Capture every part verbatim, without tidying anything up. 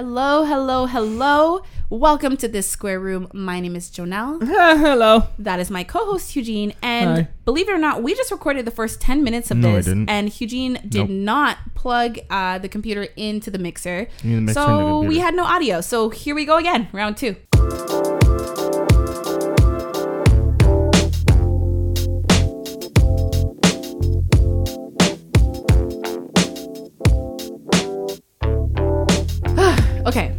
Hello, hello, hello. Welcome to This Square Room. My name is Jonelle. Hello. That is my co-host, Eugene. And Hi. Believe it or not, we just recorded the first ten minutes of no, this. I didn't. And Eugene did nope. not plug uh, the computer into the mixer. You need the mixer so in the we had no audio. So here we go again, round two. Okay,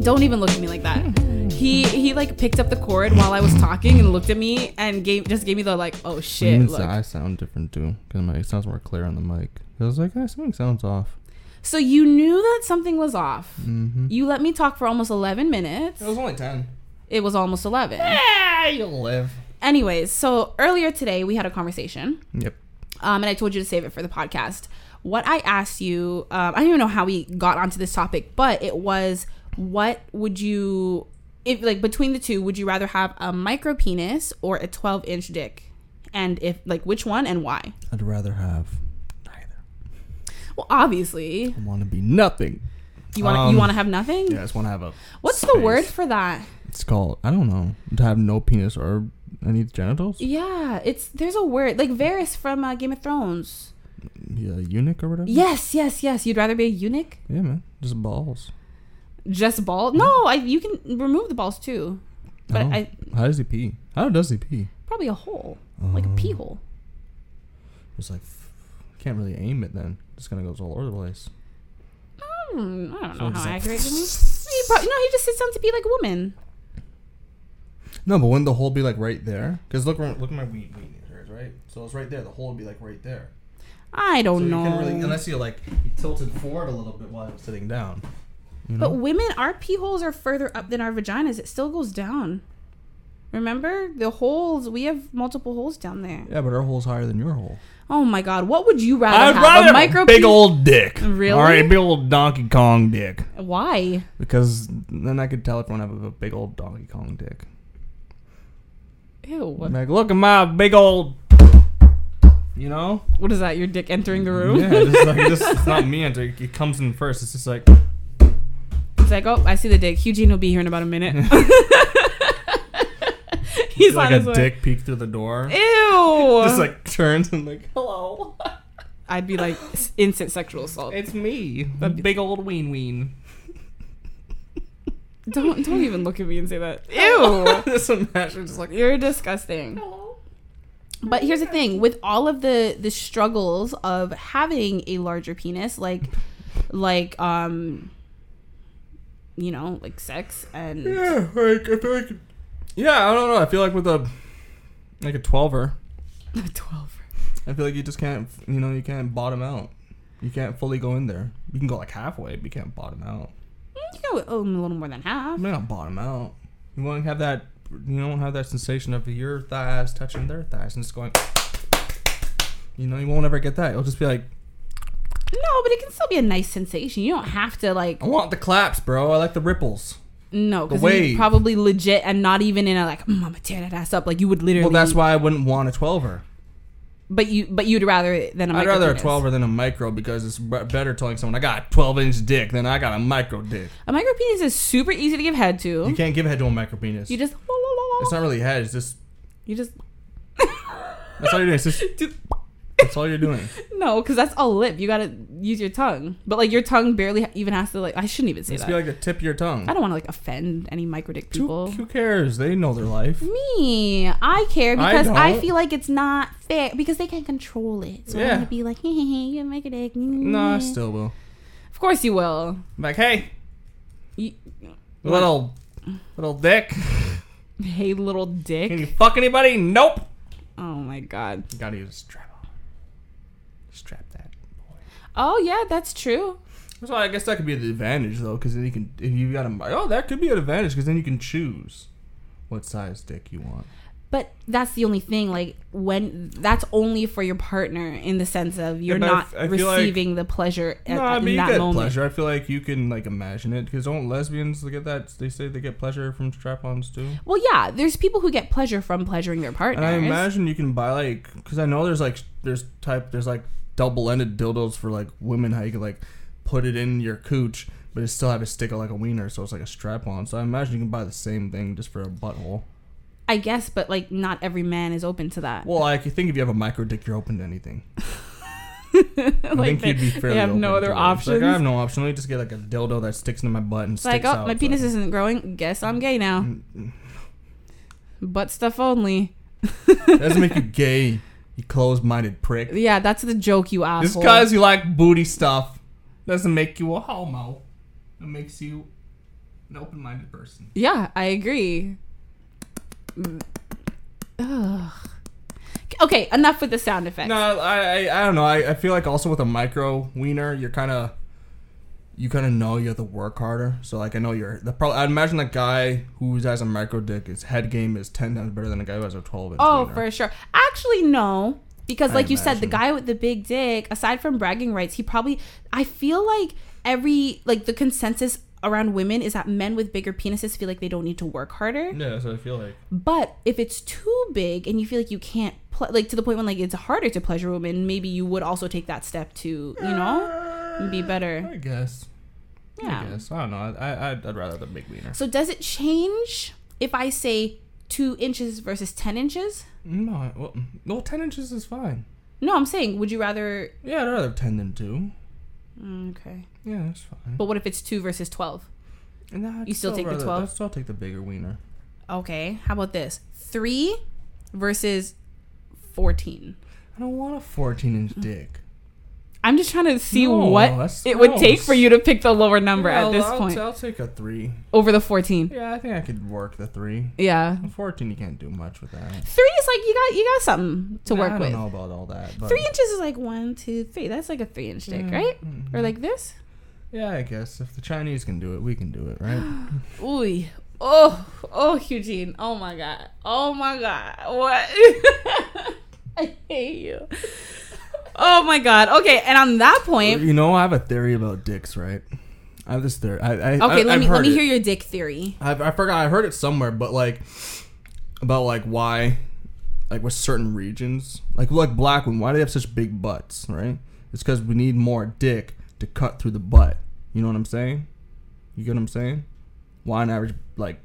don't even look at me like that. He he like picked up the cord while I was talking and looked at me and gave just gave me the like, oh shit. Look. I sound different too because it sounds more clear on the mic. I was like, eh, something sounds off. So you knew that something was off. Mm-hmm. You let me talk for almost eleven minutes. It was only ten. It was almost eleven. Yeah, you'll live. Anyways, so earlier today we had a conversation. Yep. Um, and I told you to save it for the podcast. What I asked you, um, I don't even know how we got onto this topic, but it was, what would you, if like between the two, would you rather have a micro penis or a twelve inch dick? And if like, which one and why? I'd rather have neither. Well, obviously. I want to be nothing. You want um, you want to have nothing? Yeah, I just want to have a What's space. The word for that? It's called, I don't know, to have no penis or any genitals? Yeah, it's, there's a word, like Varys from uh, Game of Thrones. Yeah, eunuch or whatever. Yes, yes, yes. You'd rather be a eunuch? Yeah, man. Just balls. Just balls? No, I, you can remove the balls too. But oh. I, how does he pee? How does he pee? Probably a hole, oh. like a pee hole. It's like can't really aim it then. It's gonna go all over the place. Um, I don't so know how like accurate it is. He probably, no, he just sits down to pee like a woman. No, but wouldn't the hole be like right there? Because look, look at my weed weed hairs, right? So it's right there. The hole would be like right there. I don't so you know. Can really, unless you like you tilted forward a little bit while I'm sitting down. You know? But women, our pee holes are further up than our vaginas. It still goes down. Remember the holes? We have multiple holes down there. Yeah, but our hole's higher than your hole. Oh my God! What would you rather I'd have? Rather a micro big pe- old dick. Really? All right, big old Donkey Kong dick. Why? Because then I could tell if I have a big old Donkey Kong dick. Ew! I'm like, look at my big old. You know? What is that? Your dick entering the room? Yeah, it's like, this is not me entering. It comes in first. It's just like... It's like, oh, I see the dick. Eugene will be here in about a minute. He's like on his way. Like a dick peek through the door. Ew! Just like turns and like, hello. I'd be like, instant sexual assault. It's me. The big old ween ween. Don't don't even look at me and say that. Ew! This imagine just like... You're disgusting. Hello. But here's the thing, with all of the, the struggles of having a larger penis, like, like, um, you know, like sex and... Yeah, like, I feel like, yeah, I don't know, I feel like with a, like a twelver. A twelver. I feel like you just can't, you know, you can't bottom out. You can't fully go in there. You can go like halfway, but you can't bottom out. You can go a little more than half. You don't bottom out. You want to have that... You don't have that sensation of your thighs touching their thighs and just going, you know, you won't ever get that. It'll just be like, no, but it can still be a nice sensation. You don't have to like. I want the claps, bro. I like the ripples. No, because you're probably legit and not even in a like, mm, I'm gonna tear that ass up. Like you would literally. Well, that's why I wouldn't want a twelver. But you, but you'd rather than a. I'd rather penis. A twelver than a micro because it's better telling someone I got a twelve inch dick than I got a micro dick. A micro penis is super easy to give head to. You can't give head to a micro penis. You just. It's not really head. It's just. You just. That's all you're doing. It's just, that's all you're doing. No, because that's all lip. You gotta use your tongue, but like your tongue barely even has to like. I shouldn't even say it's that. It's be like the tip of your tongue. I don't want to like offend any micro dick people. Who, who cares? They know their life. Me, I care because I, I feel like it's not fair because they can't control it. So yeah. I'm gonna be like, hey, hey, hey, you're a micro dick. No, I still will. Of course you will. I'm like, hey, you, little, what? Little dick. Hey, little dick. Can you fuck anybody? Nope. Oh, my God. You gotta use a strap on. Strap that boy. Oh, yeah, that's true. So I guess that could be the advantage, though, because then you can... If you got a... Oh, that could be an advantage, because then you can choose what size dick you want. But that's the only thing, like, when... That's only for your partner in the sense of you're yeah, not I, I receiving like, the pleasure at, no, I mean, in that moment. No, you get pleasure. I feel like you can, like, imagine it. Because don't lesbians get that? They say they get pleasure from strap-ons, too? Well, yeah. There's people who get pleasure from pleasuring their partners. And I imagine you can buy, like... Because I know there's, like, there's type... There's, like, double-ended dildos for, like, women. How you can, like, put it in your cooch. but it still had to stick like a wiener, so it's like a strap on. So I imagine you can buy the same thing just for a butthole. I guess, but like not every man is open to that. Well, I think if you have a micro dick, you're open to anything. I like think they, you'd be fairly. They have open no other options. Like, I have no option. Let me just get like a dildo that sticks into my butt and sticks like, oh, out, my so. Penis isn't growing. Guess I'm gay now. Mm-hmm. Butt stuff only. That doesn't make you gay. You closed-minded prick. Yeah, that's the joke, you asshole. Just because you like booty stuff doesn't make you a homo. It makes you an open-minded person. Yeah, I agree. Ugh. Okay, enough with the sound effects. No, I I, I don't know. I, I feel like also with a micro wiener, you're kind of you kind of know you have to work harder. So like I know you're the probably I'd imagine a guy who has a micro dick, his head game is ten times better than a guy who has a twelve inch. Oh, wiener. For sure. Actually, no, because like I you imagine. said, the guy with the big dick, aside from bragging rights, he probably I feel like every like the consensus around women is that men with bigger penises feel like they don't need to work harder. Yeah, that's what I feel like. But if it's too big and you feel like you can't pl- like to the point when like it's harder to pleasure women, maybe you would also take that step to, you know, be better. I guess. Yeah. I guess. I don't know. I, I'd, I'd rather the big wiener. So does it change if I say two inches versus ten inches? No. Well, well ten inches is fine. No, I'm saying would you rather... Yeah, I'd rather ten than two. Okay. Yeah, that's fine. But what if it's two versus twelve? Nah, you still, still take rather, the twelve? I'd still take the bigger wiener. Okay. How about this? Three versus fourteen. I don't want a fourteen-inch dick. I'm just trying to see no, what it would take for you to pick the lower number yeah, at this I'll, point. I'll, I'll take a three. Over the fourteen. Yeah, I think I could work the three. Yeah. A fourteen, you can't do much with that. Three is like, you got you got something to nah, work with. I don't with. know about all that. But three inches is like one, two, three. That's like a three-inch dick, yeah, right? Mm-hmm. Or like this? Yeah, I guess. If the Chinese can do it, we can do it, right? Ooh. Oh, oh, Eugene. Oh, my God. Oh, my God. What? I hate you. Oh my God. Okay, and on that point, you know, I have a theory about dicks, right? I have this theory. I, I, okay, I, let I've me let me hear it. Your dick theory. I've, I forgot. I heard it somewhere, but like about like why, like with certain regions, like like black women, why do they have such big butts? Right? It's because we need more dick to cut through the butt. You know what I'm saying? You get what I'm saying? Why on average, like,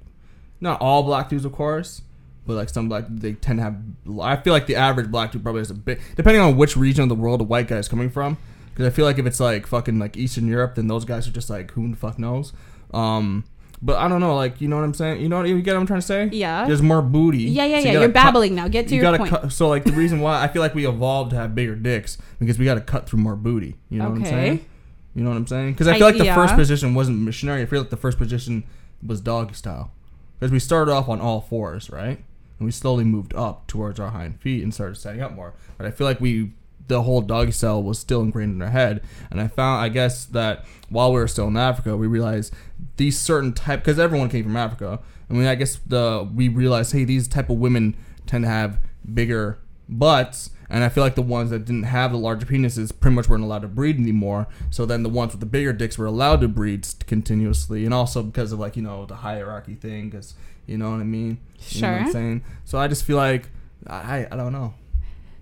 not all black dudes, of course. But like some black, they tend to have. I feel like the average black dude probably has a big, depending on which region of the world a white guy is coming from. Because I feel like if it's like fucking like Eastern Europe, then those guys are just like who the fuck knows. Um, but I don't know, like you know what I'm saying. You know what you get what I'm trying to say? Yeah. There's more booty. Yeah, yeah, so you yeah. You're cut, babbling now. Get to you your point. Cut, so like the reason why I feel like we evolved to have bigger dicks because we got to cut through more booty. You know okay. what I'm saying? You know what I'm saying? Because I feel I, like the yeah. first position wasn't missionary. I feel like the first position was doggy style because we started off on all fours, right? And we slowly moved up towards our hind feet and started standing up more. But I feel like we, the whole doggy style was still ingrained in our head. And I found, I guess, that while we were still in Africa, we realized these certain type, because everyone came from Africa. I mean, I guess the we realized, hey, these type of women tend to have bigger butts. And I feel like the ones that didn't have the larger penises pretty much weren't allowed to breed anymore. So then the ones with the bigger dicks were allowed to breed continuously. And also because of, like, you know, the hierarchy thing, because... You know what I mean? Sure. You know what I'm saying? So I just feel like, I I don't know.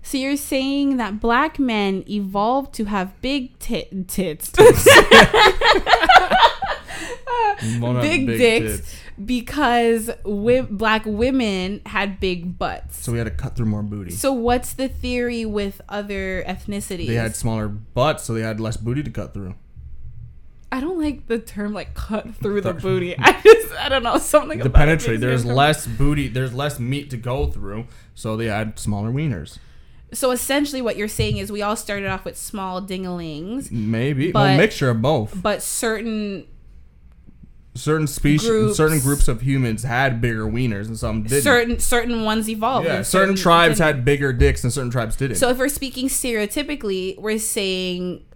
So you're saying that black men evolved to have big tit- tits. tits. big, big dicks tits. Because wi- black women had big butts. So we had to cut through more booty. So what's the theory with other ethnicities? They had smaller butts, so they had less booty to cut through. I don't like the term like cut through the booty. I just, I don't know. Something to penetrate. There's less booty. There's less meat to go through. So they had smaller wieners. So essentially what you're saying is we all started off with small dinglings. Maybe. But, well, a mixture of both. But certain... Certain species, groups. certain groups of humans had bigger wieners, and some didn't. Certain certain ones evolved. Yeah, certain, certain tribes didn't. had bigger dicks, and certain tribes didn't. So if we're speaking stereotypically, we're saying...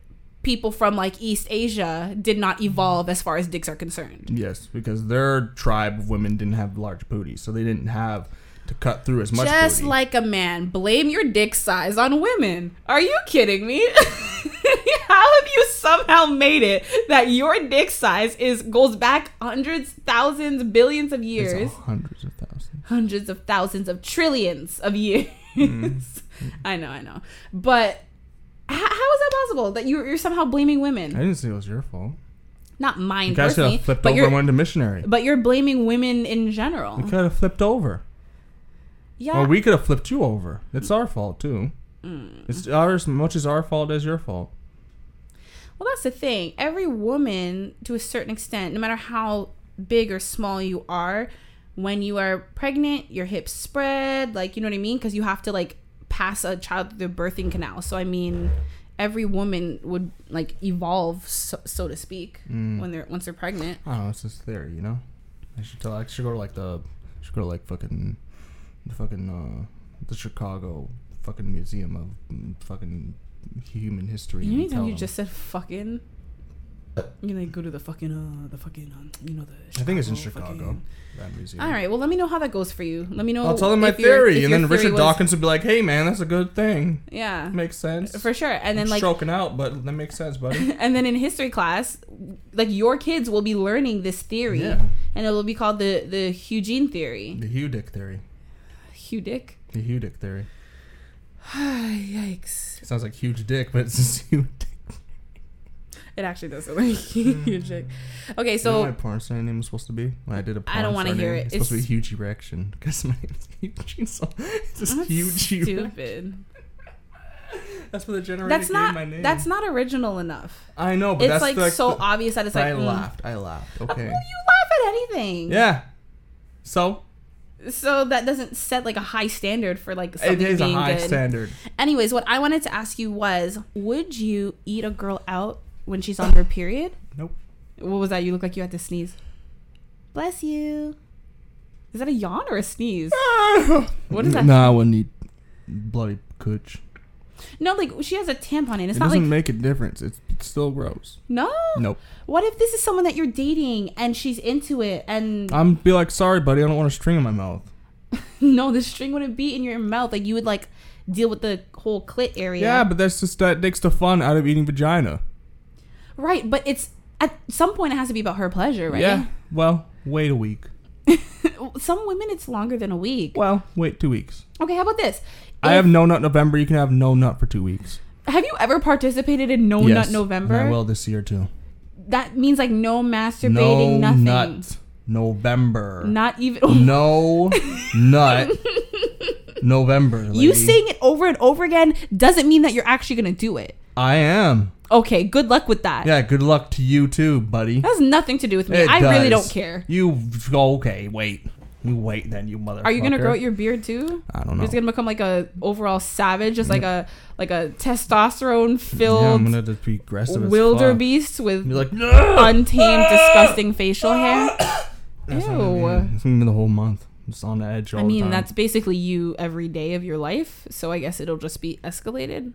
People from like East Asia did not evolve as far as dicks are concerned. Yes, because their tribe of women didn't have large booties, so they didn't have to cut through as much. Just booty. Like a man, blame your dick size on women. Are you kidding me? How have you somehow made it that your dick size is goes back hundreds, thousands, billions of years? It's hundreds of thousands. Hundreds of thousands of trillions of years. Mm. I know, I know, but. How is that possible that you're somehow blaming women? I didn't say it was your fault. not mine you guys personally. You flipped but over and went to missionary. But you're blaming women in general. You could have flipped over. Yeah. Or we could have flipped you over. It's our fault, too. Mm. It's as much as our fault as your fault. Well, that's the thing. Every woman, to a certain extent, no matter how big or small you are, when you are pregnant, your hips spread. Like, you know what I mean? Because you have to, like, pass a child through the birthing canal. So, I mean... every woman would like evolve, so, so to speak, mm. when they're once they're pregnant. I don't know. It's just theory, you know. I should tell. I should go to like the, I should go to like fucking, the fucking, uh, the Chicago fucking Museum of fucking Human History. You know, you just said fucking. You know, like, go to the fucking, uh, the fucking, um, you know, the. Chicago, I think it's in Chicago. Fucking... that museum. All right. Well, let me know how that goes for you. Let me know. I'll tell them my theory, and then theory Richard was... Dawkins would be like, "Hey, man, that's a good thing." Yeah, makes sense for sure. And then I'm like stroking out, but that makes sense, buddy. And then in history class, like your kids will be learning this theory, yeah. and it will be called the the Eugene theory, the Hugh Dick theory, Hugh Dick, the Hugh Dick theory. Yikes! It sounds like huge dick, but it's just Hugh Dick. It actually does sound like huge dick. Okay, so... you know what my porn star name was supposed to be? When I did a porn I don't want to hear name, it. It's, it's supposed to be Huge Erection. Because my name's Eugene, so it's just that's Huge stupid. That's what the generator that's gave not, my name. That's not original enough. I know, but it's that's... it's, like, like, so the, obvious that it's like... I mm. laughed. I laughed. Okay. Oh, you laugh at anything. Yeah. So... so that doesn't set like a high standard for like something being good. It is a high good. standard. Anyways, what I wanted to ask you was, would you eat a girl out when she's on her period? Nope. What was that? You look like you had to sneeze. Bless you. Is that a yawn or a sneeze? What is that? No, nah, I wouldn't eat bloody cooch. No, like she has a tampon in. It's it not doesn't like, make a difference. It's still gross. No. Nope. What if this is someone that you're dating and she's into it and I'm be like, sorry, buddy, I don't want a string in my mouth. No, the string wouldn't be in your mouth. Like you would like deal with the whole clit area. Yeah, but that's just that takes the fun out of eating vagina. Right, but it's at some point it has to be about her pleasure, right? Yeah. Well, wait a week. Some women, it's longer than a week. Well, wait two weeks. Okay, how about this? If I have No Nut November. You can have No Nut for two weeks. Have you ever participated in No yes, Nut November? I will this year too. That means like no masturbating, no nothing. No Nut November. Not even. No Nut November. Lady. You saying it over and over again doesn't mean that you're actually going to do it. I am. Okay, good luck with that. Yeah, good luck to you too, buddy. That has nothing to do with me. It I does. really don't care. You okay? Wait, you wait then, you motherfucker. Are you gonna grow out your beard too? I don't know. You're just gonna become like a overall savage, just like a like a testosterone filled. Yeah, I'm gonna just be aggressive. Wildebeest with like, untamed, disgusting facial hair. That's Ew. I mean. It's gonna be the whole month. I'm just on the edge all I mean, the time. That's basically you every day of your life. So I guess it'll just be escalated.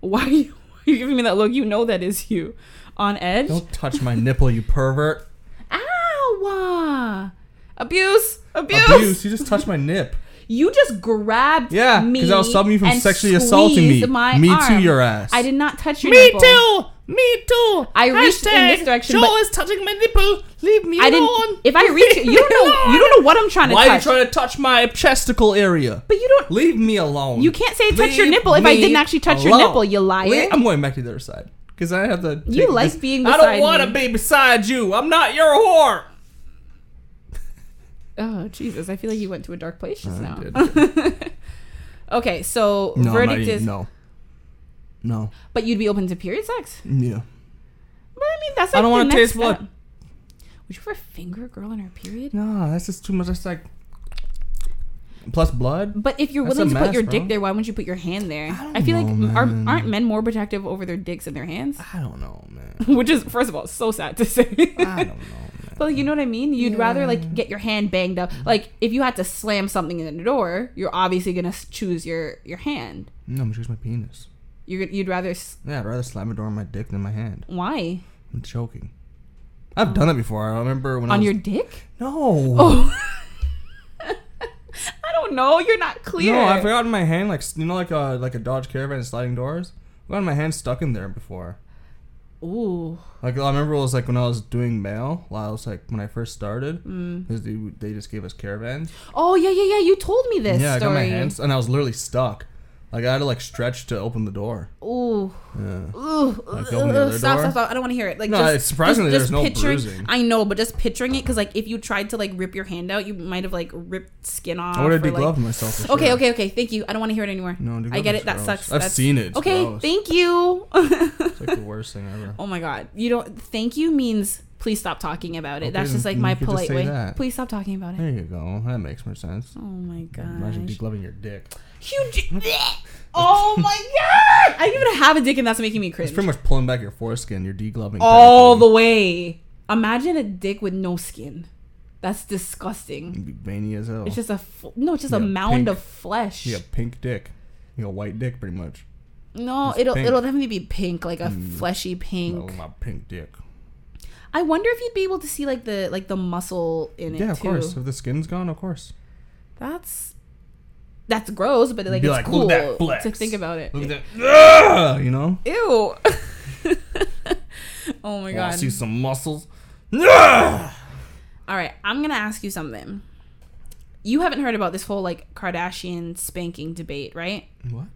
Why are you? You're giving me that look. You know that is you. On edge. Don't touch my nipple, you pervert. Ow. Abuse. Abuse. Abuse. You just touched my nip. You just grabbed yeah, me. Yeah, because I was stopping you from sexually assaulting me. My me arm. To your ass. I did not touch your me nipple. Me too. Me too. I reached Hashtag in this direction. Joe is touching my nipple. Leave me I alone. Didn't, if I reach you, don't know. You don't know what I'm trying to Why touch. Why are you trying to touch my chesticle area? But you don't. Leave me alone. You can't say touch Leave your nipple if I didn't actually touch alone. your nipple. You liar. Leave, I'm going back to the other side because I have to. You like this. being. Beside I don't want to be beside you. I'm not your whore. Oh Jesus! I feel like you went to a dark place just I now. Did. Okay, so no, verdict even, is no. No. But you'd be open to period sex? Yeah. But I mean, that's like I don't want to taste blood. Would you ever finger a girl in her period? No, that's just too much. That's like... plus blood? But if you're willing to mess, put your bro. dick there, why wouldn't you put your hand there? I, don't I feel know, like... Are, aren't men more protective over their dicks than their hands? I don't know, man. Which is, first of all, so sad to say. I don't know, man. But like, you know what I mean? You'd yeah. rather like get your hand banged up. Like, if you had to slam something in the door, you're obviously going to choose your, your hand. No, I'm going to choose my penis. You're, you'd rather... S- yeah, I'd rather slam a door on my dick than my hand. Why? I'm choking. I've oh. done it before. I remember when on I was... on your dick? No. Oh. I don't know. You're not clear. No, I've gotten my hand, like, you know, like a, like a Dodge Caravan sliding doors? I've gotten my hand stuck in there before. Ooh. Like, I remember it was, like, when I was doing mail. I was, like, when I first started. Mm. Because they, they just gave us caravans. Oh, yeah, yeah, yeah. You told me this Yeah, story. I got my hands... and I was literally stuck. Like I had to like stretch to open the door. Ooh. Yeah. Ooh. Like open the other stop, door. stop, stop. I don't want to hear it. Like, no, just, it's surprisingly just, there's just no bruising. I know, but just picturing it, because like if you tried to like rip your hand out, you might have like ripped skin off. I would have degloved like, myself. For sure. Okay, okay, okay. Thank you. I don't want to hear it anymore. No, I get it. Gross. That sucks. I've That's, seen it. It's okay, gross. Thank you. It's like the worst thing ever. Oh my God. You don't. Thank you means please stop talking about it. Okay, that's just like my polite way. That. Please stop talking about it. There you go. That makes more sense. Oh my God. Imagine degloving your dick. Huge. Oh my God! I don't even have a dick, and that's making me cringe. It's pretty much pulling back your foreskin. You're degloving all the way. Imagine a dick with no skin. That's disgusting. It'd be veiny as hell. It's just a f- no. It's just you a mound pink, of flesh. Yeah, pink dick. You know, white dick, pretty much. No, it's it'll pink. it'll definitely be pink, like a mm. fleshy pink. No, my pink dick. I wonder if you'd be able to see like the like the muscle in it. Yeah, of too. course. If the skin's gone, of course. That's that's gross, but like it's like, cool to think about it. Look at that, you know. Ew. Oh my God. I see some muscles. All right, I'm gonna ask you something. You haven't heard about this whole like Kardashian spanking debate, right? What?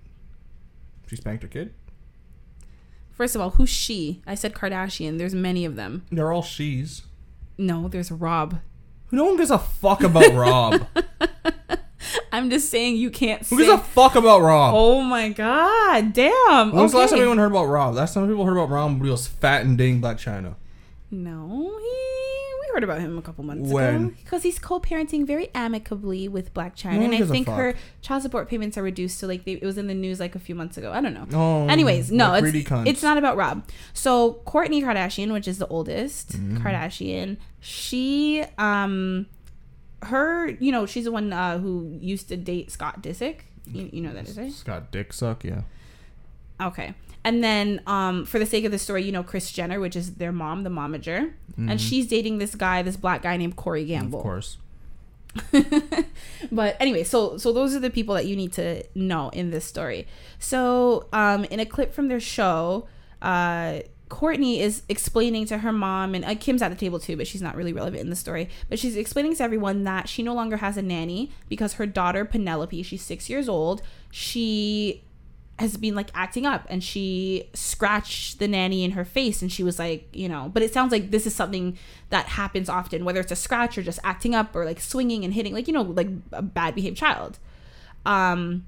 She spanked her kid? First of all, who's she? I said Kardashian. There's many of them. They're all she's. No, there's Rob. No one gives a fuck about Rob. I'm just saying you can't say. Who gives a fuck about Rob? Oh my God. Damn. When was okay. the last time anyone heard about Rob? Last time people heard about Rob, he was fat and dating Black Chyna. No, he... we heard about him a couple months when? ago. Because he's co-parenting very amicably with Black Chyna. No and I think her child support payments are reduced to like, they, it was in the news like a few months ago. I don't know. Oh, anyways, no, like it's, it's not about Rob. So Courtney Kardashian, which is the oldest mm. Kardashian, she... um. Her, you know, she's the one uh, who used to date Scott Disick. You, you know that, is it? Scott Dick Suck, yeah. Okay. And then um, for the sake of the story, you know, Kris Jenner, which is their mom, the momager. Mm-hmm. And she's dating this guy, this black guy named Corey Gamble. Of course. But anyway, so so those are the people that you need to know in this story. So um, in a clip from their show, uh, Courtney is explaining to her mom, and uh, Kim's at the table too, but she's not really relevant in the story, but she's explaining to everyone that she no longer has a nanny because her daughter Penelope, she's six years old, she has been like acting up, and she scratched the nanny in her face, and she was like, you know, but it sounds like this is something that happens often, whether it's a scratch or just acting up or like swinging and hitting, like, you know, like a bad behaved child. Um,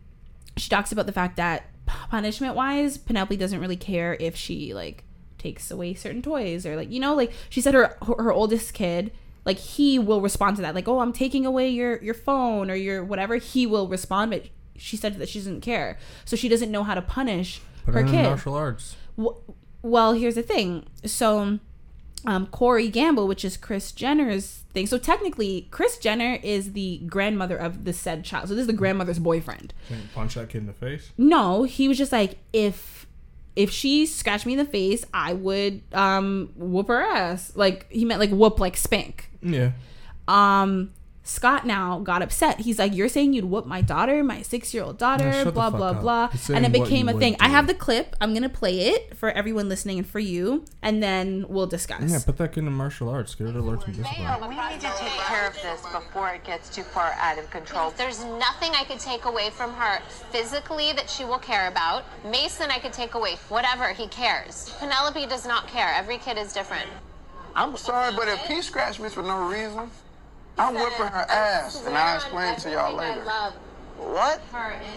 she talks about the fact that punishment wise, Penelope doesn't really care if she like takes away certain toys or like, you know, like she said her her oldest kid, like he will respond to that, like, oh, I'm taking away your your phone or your whatever, he will respond, but she said that she doesn't care, so she doesn't know how to punish Put her, her kid in martial arts. Well, well here's the thing, so um Corey Gamble, which is Kris Jenner's thing, so technically Kris Jenner is the grandmother of the said child, so this is the grandmother's boyfriend. Can't punch that kid in the face? No, he was just like, if If she scratched me in the face, I would um, whoop her ass. Like, he meant like whoop, like spank. Yeah. Um, Scott now got upset. He's like, you're saying you'd whoop my daughter, my six-year-old daughter, no, blah, blah, up. blah. And it became a thing. Do. I have the clip. I'm going to play it for everyone listening and for you. And then we'll discuss. Yeah, put that kid in martial arts. Get her to learn some discipline. We need to take care of this before it gets too far out of control. There's nothing I could take away from her physically that she will care about. Mason, I could take away whatever he cares. Penelope does not care. Every kid is different. I'm sorry, but if he scratched me for no reason, I'm whipping her ass, and I'll explain to y'all later. I what?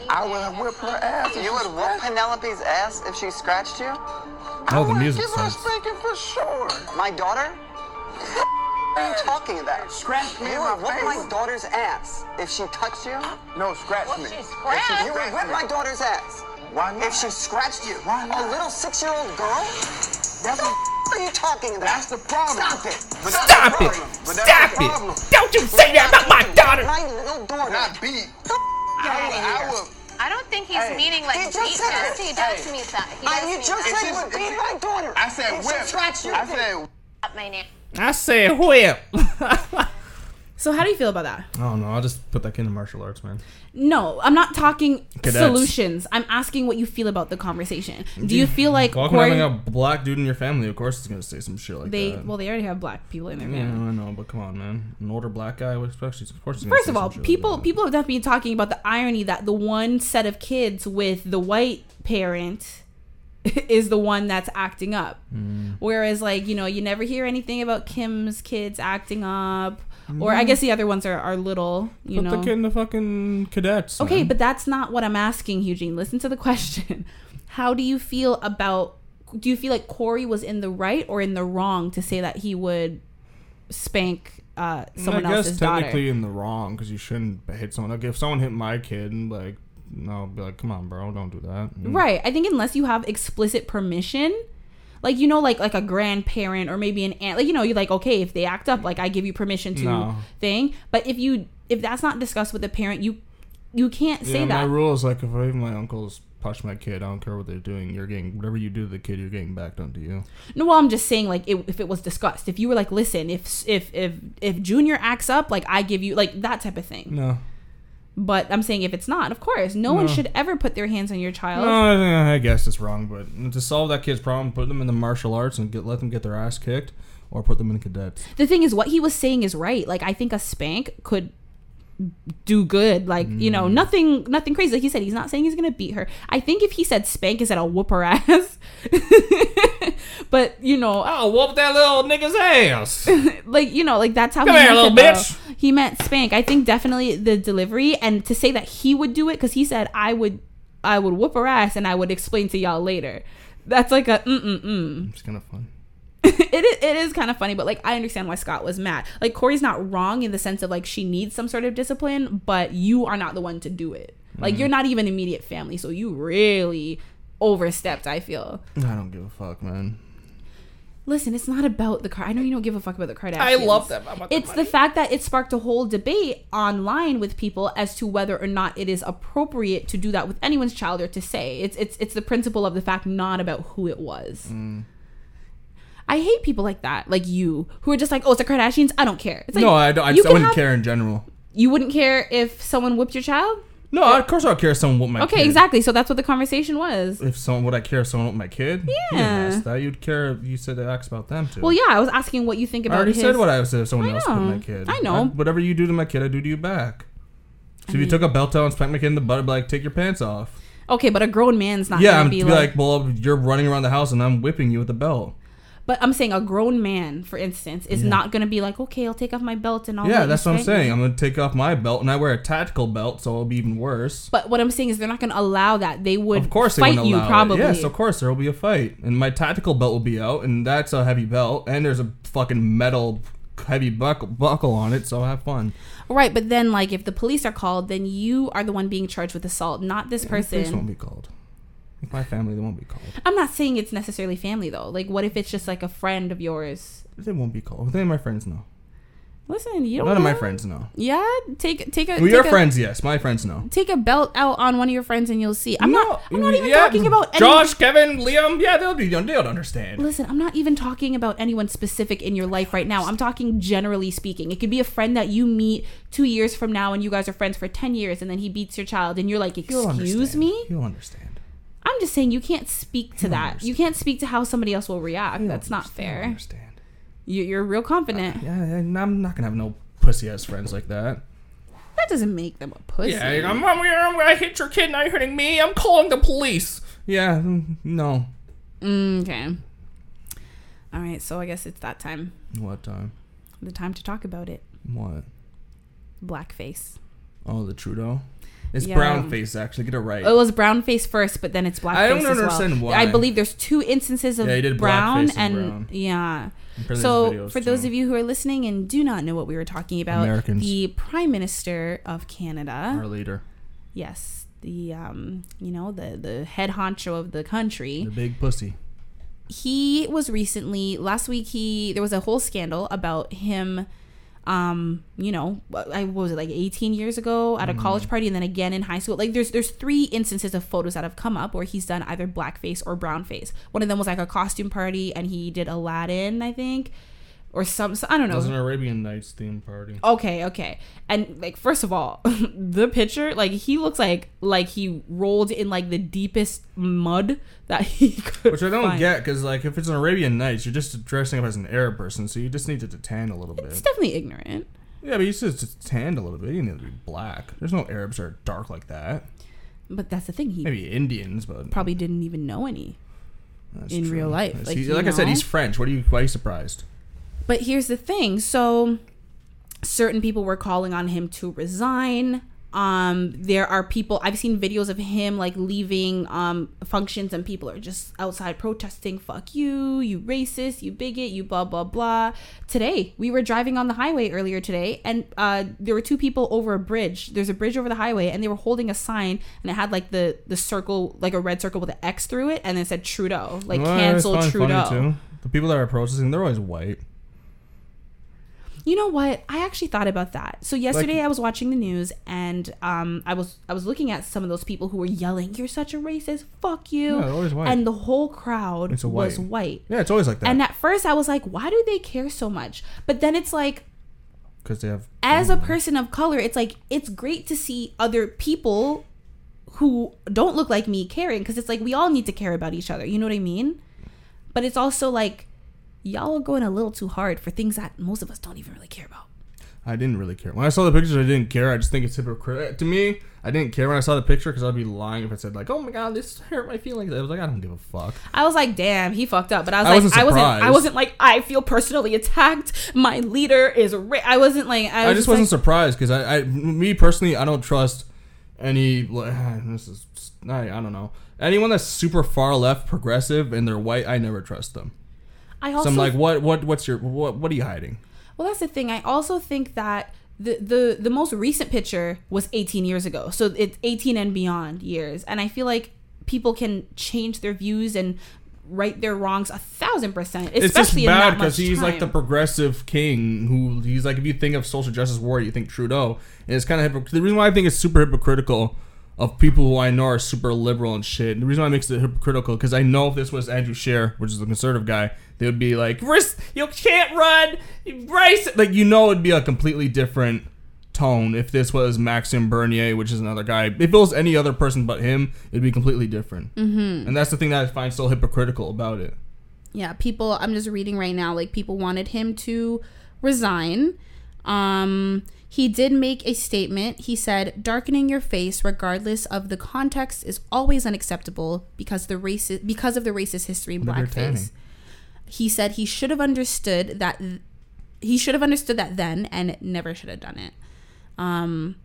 I would have whipped her ass. You would whip Penelope's ass if she scratched you? Oh, I would give her a spanking for sure. My daughter? What are you talking about? Scratch me. You would whip my daughter's ass if she touched you? No, scratch me. She scratched she, you would whip my daughter's ass. Why not? If she scratched you? Why not? A little six-year-old girl? That's what? What are you talking about? That's the problem. Stop it. But Stop it. But Stop it. Don't you say that about my daughter. My little daughter. Not beat. Get out of here. I don't think he's hey. meaning like he beat that. He does mean that. He does mean that. You just said you would beat my daughter. I said whip. I said whip. I said whip. So how do you feel about that? I don't know. I'll just put that into martial arts, man. No, I'm not talking cadets. Solutions. I'm asking what you feel about the conversation. Do you feel like... Well, Corey, having a black dude in your family, of course, is going to say some shit like they, that. Well, they already have black people in their yeah, family. I know, but come on, man. An older black guy, of course he's going to say First of all, people, like people have definitely been talking about the irony that the one set of kids with the white parent... is the one that's acting up. Mm. Whereas, like, you know, you never hear anything about Kim's kids acting up. Mm. Or I guess the other ones are, are little, you Put know. Put the kid in the fucking cadets. Okay, man. But that's not what I'm asking, Eugene. Listen to the question. How do you feel about... Do you feel like Corey was in the right or in the wrong to say that he would spank uh, someone else's daughter? I guess technically daughter? In the wrong, because you shouldn't hit someone. Like, if someone hit my kid and, like... No, be like, come on, bro, don't do that. Mm. Right. I think unless you have explicit permission, like, you know, like like a grandparent or maybe an aunt, like, you know, you're like, okay, if they act up, like, I give you permission to no. thing. But if you if that's not discussed with the parent, you you can't say yeah, that. My rule is like, if even my uncles punch my kid, I don't care what they're doing. You're getting whatever you do to the kid, you're getting back done to you. No, well, I'm just saying, like, it, if it was discussed, if you were like, listen, if if if if Junior acts up, like, I give you like that type of thing. No. But I'm saying if it's not, of course, no, no one should ever put their hands on your child. No, I guess it's wrong. But to solve that kid's problem, put them in the martial arts and get, let them get their ass kicked, or put them in cadets. The thing is, what he was saying is right. Like, I think a spank could do good. Like, mm. you know, nothing, nothing crazy. Like he said, he's not saying he's gonna beat her. I think if he said spank, he said I'll whoop her ass. But you know, I'll whoop that little nigga's ass. Like, you know, like that's how. Come he here, little it, bitch. Though. He meant spank. I think definitely the delivery, and to say that he would do it, because he said I would, I would whoop her ass, and I would explain to y'all later. That's like a mm mm mm. It's kind of fun. it is, it is kind of funny, but like I understand why Scott was mad. Like Corey's not wrong in the sense of like she needs some sort of discipline, but you are not the one to do it. Like mm. you're not even immediate family, so you really overstepped. I feel. I don't give a fuck, man. Listen, it's not about the car. I know you don't give a fuck about the Kardashians. I love them. About it's the, the fact that it sparked a whole debate online with people as to whether or not it is appropriate to do that with anyone's child or to say. It's it's it's the principle of the fact, not about who it was. Mm. I hate people like that, like you, who are just like, oh, it's the Kardashians. I don't care. It's like, no, I don't. I, just, I wouldn't have, care in general. You wouldn't care if someone whipped your child? No, yeah. I, of course I would care if someone whipped my okay, kid. Okay, exactly. So that's what the conversation was. If someone would I care if someone whipped my kid? Yeah. You didn't ask that. You'd care if you said ask about them too. Well, yeah, I was asking what you think about I already his... said what I would say if someone else whipped my kid. I know. I, whatever you do to my kid, I do to you back. So I if mean, you took a belt out and spanked my kid in the butt, I'd be like, take your pants off. Okay, but a grown man's not yeah, going to be, be like... Yeah, like, well, you're running around the house and I'm whipping you with a belt. But I'm saying a grown man, for instance, is yeah. not going to be like, okay, I'll take off my belt and all that. Yeah, that's what I'm saying. I'm going to take off my belt, and I wear a tactical belt, so it'll be even worse. But what I'm saying is they're not going to allow that. They would of course fight they wouldn't you, allow probably. It. Yes, of course, there will be a fight. And my tactical belt will be out, and that's a heavy belt, and there's a fucking metal heavy buckle, buckle on it, so have fun. Right, but then, like, if the police are called, then you are the one being charged with assault, not this yeah, person. The police won't be called. My family, they won't be called. I'm not saying it's necessarily family, though. Like, what if it's just, like, a friend of yours? They won't be called. None of my friends know. Listen, you don't None know. of my friends know. Yeah? Take take a... Well, take your a, friends, yes. My friends know. Take a belt out on one of your friends and you'll see. I'm no, not I'm not even yeah, talking about... Josh, anyone. Kevin, Liam, yeah, they'll be done. They'll understand. Listen, I'm not even talking about anyone specific in your life right now. I'm talking generally speaking. It could be a friend that you meet two years from now and you guys are friends for ten years and then he beats your child and you're like, excuse me? You'll understand. I'm just saying you can't speak to that. Understand. You can't speak to how somebody else will react. That's not fair. I understand. You, you're real confident. Uh, yeah, I'm not going to have no pussy-ass friends like that. That doesn't make them a pussy. Yeah, I'm, I'm, I'm, I hit your kid, now you're hitting me. I'm calling the police. Yeah, no. Okay. All right, so I guess it's that time. What time? The time to talk about it. What? Blackface. Oh, the Trudeau? It's yeah. brown face, actually. Get it right. It was brown face first, but then it's black I face don't understand as well. Why. I believe there's two instances of yeah, did brown and, and brown. Yeah. And so for too. those of you who are listening and do not know what we were talking about, Americans. The Prime Minister of Canada. Our leader. Yes. The, um, you know, the, the head honcho of the country. The big pussy. He was recently, last week, he there was a whole scandal about him... Um, you know, I what was it like eighteen years ago at a mm. college party, and then again in high school. Like, there's there's three instances of photos that have come up where he's done either blackface or brownface. One of them was like a costume party, and he did Aladdin, I think. or some, I don't know. It was an Arabian Nights theme party. Okay, okay. And, like, first of all, the picture, like, he looks like like he rolled in, like, the deepest mud that he could Which I don't find. get, because, like, if it's an Arabian Nights, you're just dressing up as an Arab person, so you just need to tan a little bit. It's definitely ignorant. Yeah, but you should just tan a little bit. You need to be black. There's no Arabs that are dark like that. But that's the thing. He Maybe Indians, but... Probably didn't even know any that's in true. real life. Like, he, like I said, he's French. What are you, why are you surprised? But here's the thing. So certain people were calling on him to resign. Um, there are people, I've seen videos of him like leaving um, functions and people are just outside protesting. Fuck you, you racist, you bigot, you blah, blah, blah. Today, we were driving on the highway earlier today and uh, there were two people over a bridge. There's a bridge over the highway and they were holding a sign and it had like the, the circle, like a red circle with an X through it. And it said Trudeau, like well, cancel Trudeau. Too. The people that are protesting, they're always white. You know what? I actually thought about that. So yesterday like, I was watching the news and um, I was I was looking at some of those people who were yelling, "You're such a racist! Fuck you!" Yeah, always white. And the whole crowd it's white. was white. Yeah, it's always like that. And at first I was like, "Why do they care so much?" But then it's like, because they have. As a person of color, it's like it's great to see other people who don't look like me caring because it's like we all need to care about each other. You know what I mean? But it's also like. Y'all are going a little too hard for things that most of us don't even really care about. I didn't really care. When I saw the pictures, I didn't care. I just think it's hypocritical. To me, I didn't care when I saw the picture because I'd be lying if I said, like, oh, my God, this hurt my feelings. I was like, I don't give a fuck. I was like, damn, he fucked up. But I was I like, wasn't I, wasn't, I wasn't like, I feel personally attacked. My leader is... Ra-. I wasn't like... I, was I just, just wasn't like, surprised because I, I, me personally, I don't trust any... Like, this is... I, I don't know. Anyone that's super far left, progressive, and they're white, I never trust them. I also so I'm like, what, what, what's your, what, what are you hiding? Well, that's the thing. I also think that the, the, the most recent picture was eighteen years ago. So it's eighteen and beyond years. And I feel like people can change their views and right their wrongs a thousand percent. Especially it's just bad because he's time. like the progressive king who he's like, if you think of social justice warrior, you think Trudeau. And it's kind of, hypocr- the reason why I think it's super hypocritical of people who I know are super liberal and shit. And the reason why it makes it hypocritical, because I know if this was Andrew Scheer, which is the conservative guy, they would be like, you can't run, race. Like, you know, it'd be a completely different tone if this was Maxim Bernier, which is another guy. If it was any other person but him, it'd be completely different. Mm-hmm. And that's the thing that I find so hypocritical about it. Yeah, people, I'm just reading right now, like, people wanted him to resign. Um... He did make a statement. He said, darkening your face, regardless of the context, is always unacceptable because the racist because of the racist history in blackface. He said he should have understood that th- he should have understood that then and never should have done it. Um,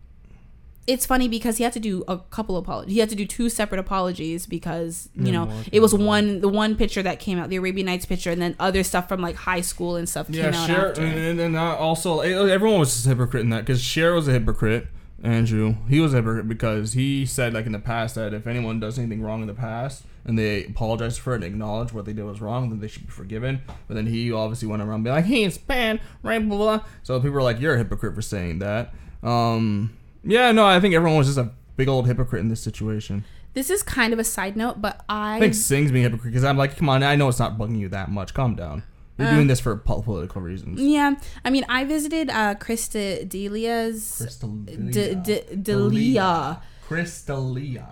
it's funny because he had to do a couple apologies. He had to do two separate apologies because, you no know, more, it was more. one the one picture that came out, the Arabian Nights picture, and then other stuff from, like, high school and stuff yeah, came out Cher, after. And, and also, everyone was just a hypocrite in that because Cher was a hypocrite, Andrew. He was a hypocrite because he said, like, in the past that if anyone does anything wrong in the past and they apologize for it and acknowledge what they did was wrong, then they should be forgiven. But then he obviously went around being like, hey, it's bad, right, blah, blah. So people were like, you're a hypocrite for saying that. Um... Yeah, no, I think everyone was just a big old hypocrite in this situation. This is kind of a side note, but I... I think Singh's being hypocrite, because I'm like, come on, I know it's not bugging you that much. Calm down. You're uh, doing this for political reasons. Yeah. I mean, I visited uh, Krista Delia's... Crystal D- D- Delia. Crystalia.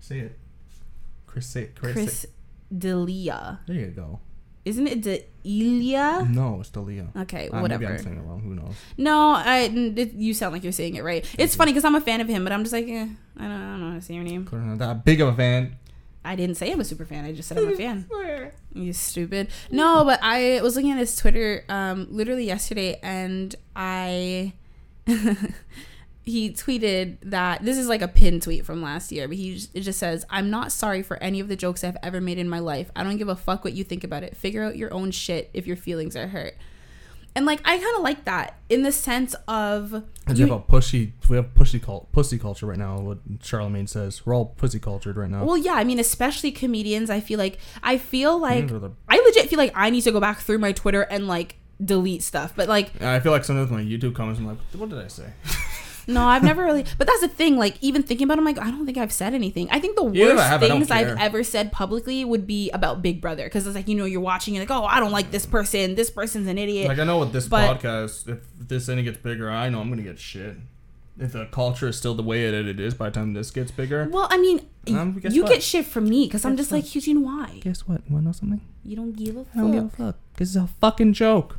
Say it. Chris, say it. Chris, Chris say it. Delia. There you go. Isn't it Delia? No, it's Delia. Okay, uh, whatever. Maybe I'm saying it wrong. Who knows? No, I. It, you sound like you're saying it right. Thank it's you. funny because I'm a fan of him, but I'm just like, eh, I, don't, I don't know how to say your name. Not that big of a fan. I didn't say I'm a super fan. I just said I'm a fan. You stupid. No, but I was looking at his Twitter um, literally yesterday, and I... He tweeted that, this is like a pin tweet from last year, but he just, it just says, I'm not sorry for any of the jokes I've ever made in my life. I don't give a fuck what you think about it. Figure out your own shit if your feelings are hurt. And like, I kind of like that in the sense of... And you have a pushy, we have pushy cult, pussy culture right now, what Charlemagne says. We're all pussy cultured right now. Well, yeah, I mean, especially comedians, I feel like, I feel like, the- I legit feel like I need to go back through my Twitter and like delete stuff, but like... I feel like sometimes my YouTube comments, I'm like, what did I say? No, I've never really. But that's the thing. Like, even thinking about it, I'm like, I don't think I've said anything. I think the worst yeah, things I've ever said publicly would be about Big Brother. Because it's like, you know, you're watching and like, oh, I don't like this person. This person's an idiot. Like, I know with this but, podcast, if this any gets bigger, I know I'm going to get shit. If the culture is still the way that it is by the time this gets bigger. Well, I mean, um, you what? get shit from me because I'm just what? like, Eugene, why? Guess what? You want to know something? You don't give a fuck. I don't give a fuck. This is a fucking joke.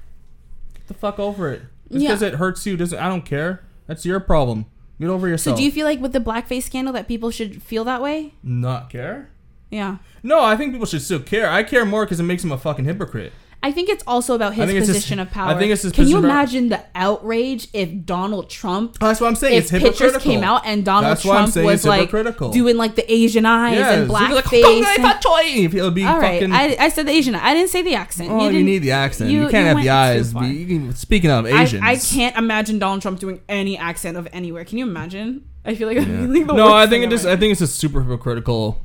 Get the fuck over it. Just because yeah. it hurts you, doesn't. I don't care. That's your problem. Get over yourself. So do you feel like with the blackface scandal that people should feel that way? Not care? Yeah. No, I think people should still care. I care more because it makes him a fucking hypocrite. I think it's also about his position his, of power. I think it's his Can position you imagine the outrage if Donald Trump... Oh, that's what I'm saying. If it's hypocritical. Pictures came out and Donald that's Trump was like doing like the Asian eyes yeah, and blackface. Like, oh, and... It'll be All right. fucking... I, I said the Asian. I didn't say the accent. Oh, you, you need the accent. You, you can't you have the eyes. You can, speaking of Asians. I, I can't imagine Donald Trump doing any accent of anywhere. Can you imagine? I feel like... Yeah. I feel like no, I think, it just, I think it's just super hypocritical...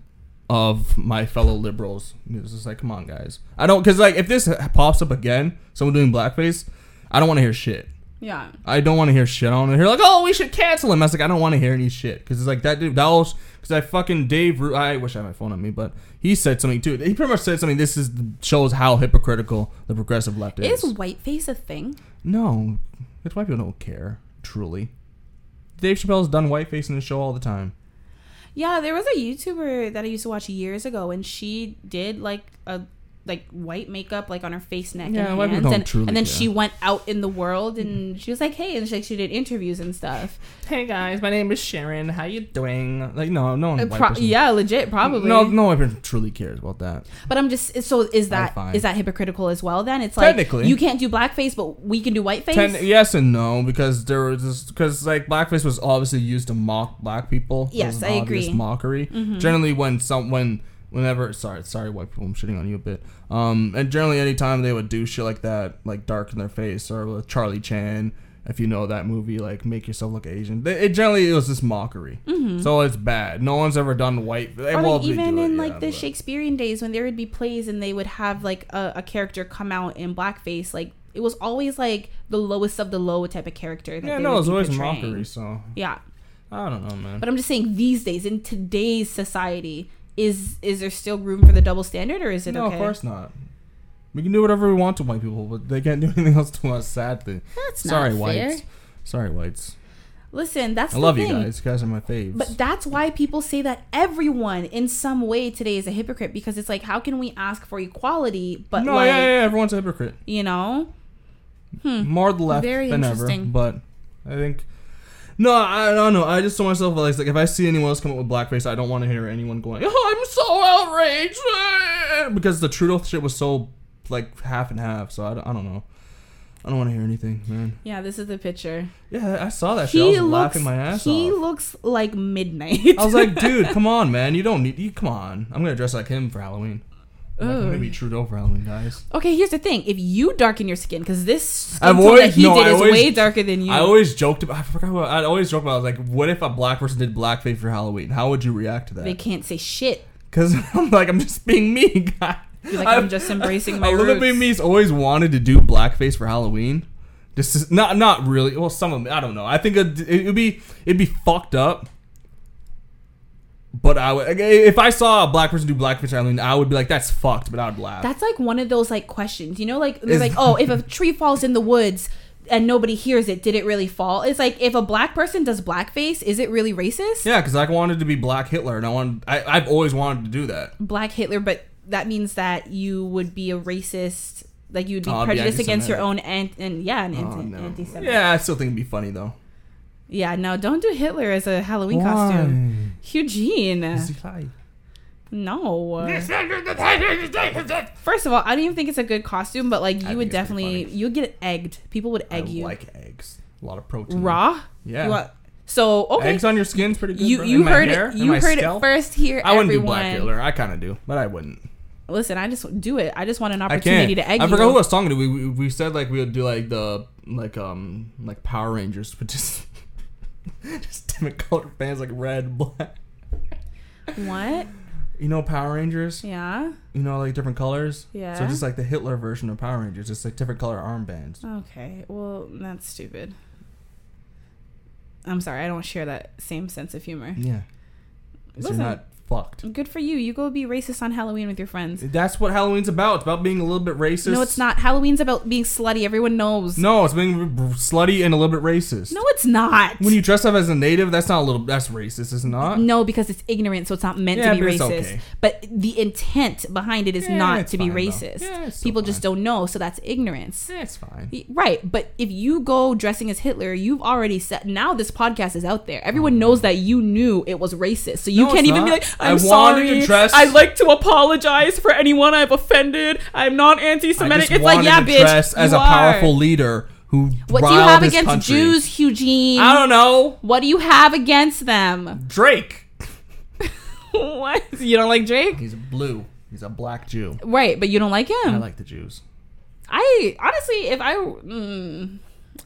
of my fellow liberals. It's just like, come on, guys. I don't... Because, like, if this pops up again, someone doing blackface, I don't want to hear shit. Yeah. I don't want to hear shit. I don't want to hear, like, oh, we should cancel him. I was like, I don't want to hear any shit. Because it's like, that dude... That was... Because I fucking... Dave... I wish I had my phone on me, but he said something, too. He pretty much said something. This is shows how hypocritical the progressive left is. Is whiteface a thing? No. That's why people don't care. Truly. Dave Chappelle's done whiteface in his show all the time. Yeah, there was a YouTuber that I used to watch years ago, and she did like a like white makeup like on her face, neck, yeah, and hands, and, truly and then care. She went out in the world, and she was like, "Hey," and she, like, she did interviews and stuff. Hey guys, my name is Sharon. How you doing? Like, no, no one. White Pro- yeah, legit, probably. No, no one ever truly cares about that. But I'm just so is that is that hypocritical as well? Then it's like you can't do blackface, but we can do whiteface. Ten- yes and no, because there was because like blackface was obviously used to mock black people. Yes, I agree. Mockery. Mm-hmm. Generally, when some when. Whenever, sorry, sorry, white people, I'm shitting on you a bit. Um, and generally, anytime they would do shit like that, like darken their face, or with Charlie Chan, if you know that movie, like make yourself look Asian. It, it generally it was just mockery, mm-hmm. so it's bad. No one's ever done white. They, or well, like even in it, like yeah, the but. Shakespearean days when there would be plays and they would have like a, a character come out in blackface, like. It was always like the lowest of the low type of character. That yeah, they no, it was always portraying. Mockery. So yeah, I don't know, man. But I'm just saying, these days in today's society. Is is there still room for the double standard, or is it no, okay? No, of course not. We can do whatever we want to white people, but they can't do anything else to us, sadly. That's Sorry, not fair. Whites. Sorry, whites. Listen, that's I the love thing. You guys. You guys are my faves. But that's why people say that everyone, in some way, today is a hypocrite, because it's like, how can we ask for equality, but no, like... No, yeah, yeah, everyone's a hypocrite. You know? Hmm. More the left Very than ever, but I think... No, I don't know. I just told myself, like, if I see anyone else come up with blackface, I don't want to hear anyone going, oh, I'm so outraged. Because the Trudeau shit was so, like, half and half. So I don't, I don't know. I don't want to hear anything, man. Yeah, this is the picture. Yeah, I saw that he shit. I was looks, laughing my ass he off. He looks like midnight. I was like, dude, come on, man. You don't need... You, come on. I'm going to dress like him for Halloween. Maybe Trudeau for Halloween, guys. Okay, here's the thing. If you darken your skin, because this skin tone that he no, did I is always, way darker than you. I always joked about, I forgot what, I always joked about, I was like, what if a black person did blackface for Halloween? How would you react to that? They can't say shit. Because I'm like, I'm just being me, guys. You're like, I'm, I'm just embracing my a roots. A little bit of me's always wanted to do blackface for Halloween. This is not, not really. Well, some of them, I don't know. I think it, it would be, it'd be fucked up. But I would, if I saw a black person do blackface, I mean, I would be like, that's fucked, but I would laugh. That's like one of those like questions, you know, like, it's like, oh, if a tree falls in the woods and nobody hears it, did it really fall? It's like, if a black person does blackface, is it really racist? Yeah, because I wanted to be Black Hitler, and I wanted, I, I've always wanted to do that. Black Hitler, but that means that you would be a racist, like you would be oh, prejudiced be against your own, and, and yeah, an oh, anti- no. anti-Semitic. Yeah, I still think it'd be funny, though. Yeah, no, don't do Hitler as a Halloween Why? costume. Eugene. No. First of all, I don't even think it's a good costume, but like you I would definitely, you'd get egged. People would egg I you. I like eggs. A lot of protein. Raw? Yeah. Want, so, okay. Eggs on your skin's pretty good. You, you heard, hair, it, you heard it first here, I everyone. Wouldn't do Black Hitler. I kind of do, but I wouldn't. Listen, I just do it. I just want an opportunity to egg you. I forgot you. Who I was talking to. We, we, we said like we would do like the, like, um, like Power Rangers, but just... Just different colored bands like red, black. What? You know Power Rangers? Yeah. You know, like different colors? Yeah. So just like the Hitler version of Power Rangers, just like different color armbands. Okay, well, that's stupid. I'm sorry, I don't share that same sense of humor. Yeah. Listen, you're not fucked. Good for you. You go be racist on Halloween with your friends. That's what Halloween's about. It's about being a little bit racist. No, it's not. Halloween's about being slutty. Everyone knows. No, it's being slutty and a little bit racist. No, it's not. When you dress up as a native, that's not a little. That's racist, is it not? No, because it's ignorant, so it's not meant yeah, to be but racist. Okay. But the intent behind it is yeah, not to be fine, racist. Yeah, people fine. Just don't know, so that's ignorance. Yeah, it's fine. Right, but if you go dressing as Hitler, you've already said. Now this podcast is out there. Everyone oh. knows that you knew it was racist, so you no, can't even not. be like. I'm I sorry. To dress. I'd like to apologize for anyone I've offended. I'm not anti-Semitic. It's like, yeah, to dress bitch. As you a powerful are. Leader who. What do you have against country. Jews, Eugene? I don't know. What do you have against them? Drake. What? You don't like Drake? He's blue. He's a black Jew. Right, but you don't like him. I like the Jews. I honestly, if I. Mm,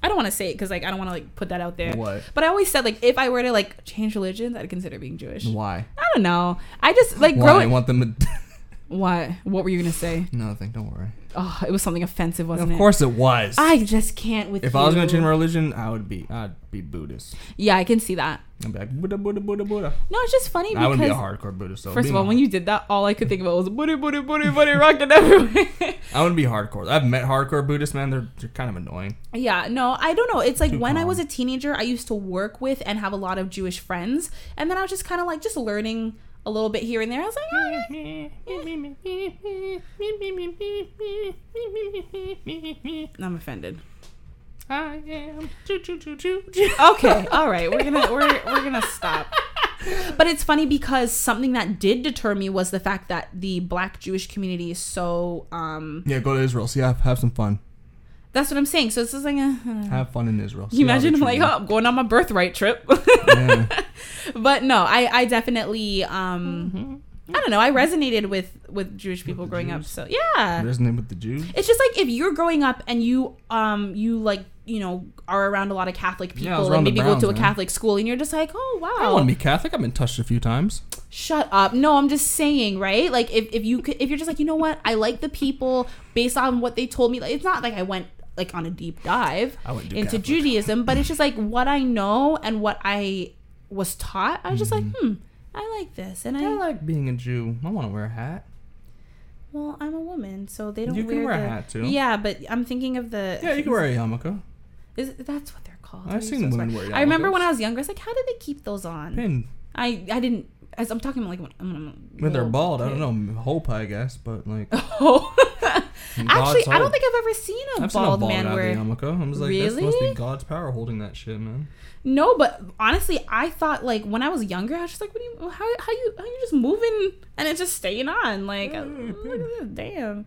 I don't want to say it because like I don't want to like put that out there. What? But I always said like if I were to like change religions, I'd consider being Jewish. Why? I don't know. I just like growing. Why? I want them. To... Why? What were you gonna say? Nothing. Don't worry. Oh, it was something offensive, wasn't it? Of course it was. I just can't with. If you. I was gonna change my religion, I would be. I'd be Buddhist. Yeah, I can see that. I'd be like Buddha, Buddha, Buddha, Buddha. No, it's just funny. Because I wouldn't be a hardcore Buddhist. So first of all, hard. When you did that, all I could think about was Buddha, Buddha, Buddha, Buddha, rocking everywhere. I wouldn't be hardcore. I've met hardcore Buddhists, man. They're they're kind of annoying. Yeah, no, I don't know. It's like Too when calm. I was a teenager, I used to work with and have a lot of Jewish friends, and then I was just kind of like just learning. A little bit here and there. I was like, oh, yeah, yeah. I'm offended. I am. Okay, all right. We're gonna we're we're gonna stop. But it's funny because something that did deter me was the fact that the Black Jewish community is so. Um, yeah, go to Israel. See, have have some fun. That's what I'm saying. So it's just like, uh, have fun in Israel. Can you imagine I'm like, oh, I'm going on my birthright trip. Yeah. But no, I, I definitely, um, mm-hmm. Mm-hmm. I don't know. I resonated with, with Jewish people with growing Jews. Up. So yeah. Resonate with the Jews. It's just like, if you're growing up and you, um, you like, you know, are around a lot of Catholic people yeah, and maybe Browns, go to man. A Catholic school and you're just like, oh, wow. I don't want to be Catholic. I've been touched a few times. Shut up. No, I'm just saying, right? Like if, if you could, if you're just like, you know what? I like the people based on what they told me. Like, it's not like I went, like on a deep dive into Catholic. Judaism, but it's just like what I know and what I was taught. I was just mm-hmm. like, hmm, I like this, and I, I like being a Jew. I want to wear a hat. Well, I'm a woman, so they don't. You can wear, wear the, a hat too. Yeah, but I'm thinking of the. Yeah, you can wear a yarmulke. Is that's what they're called? I've seen women wear yarmulkes. I remember when I was younger. I was like, how did they keep those on? Pin. I I didn't. As I'm talking like when well, they're bald. Kid. I don't know. Hope I guess, but like. Oh. Actually, hope. I don't think I've ever seen a, I've bald, seen a bald man wear. I was like, really? That's supposed to be God's power holding that shit, man. No, but honestly, I thought like when I was younger, I was just like, what do you? How how you how you just moving and it's just staying on? Like, yeah, look at this, damn.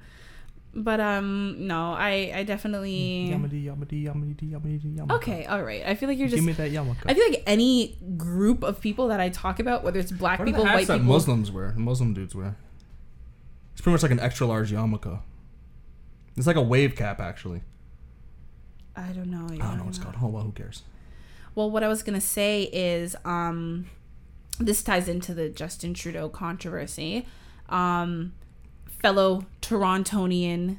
But um, no, I I definitely. Yamadi, yamadi, yamadi, yamadi, yamadi. Okay, all right. I feel like you're just. Give me that yarmulke. I feel like any group of people that I talk about, whether it's black what people, white people, Muslims wear, Muslim dudes wear. It's pretty much like an extra large yarmulke. It's like a wave cap, actually. I don't know. I don't, I don't know what it's called. Oh, well, who cares? Well, what I was going to say is um, this ties into the Justin Trudeau controversy. Um, fellow Torontonian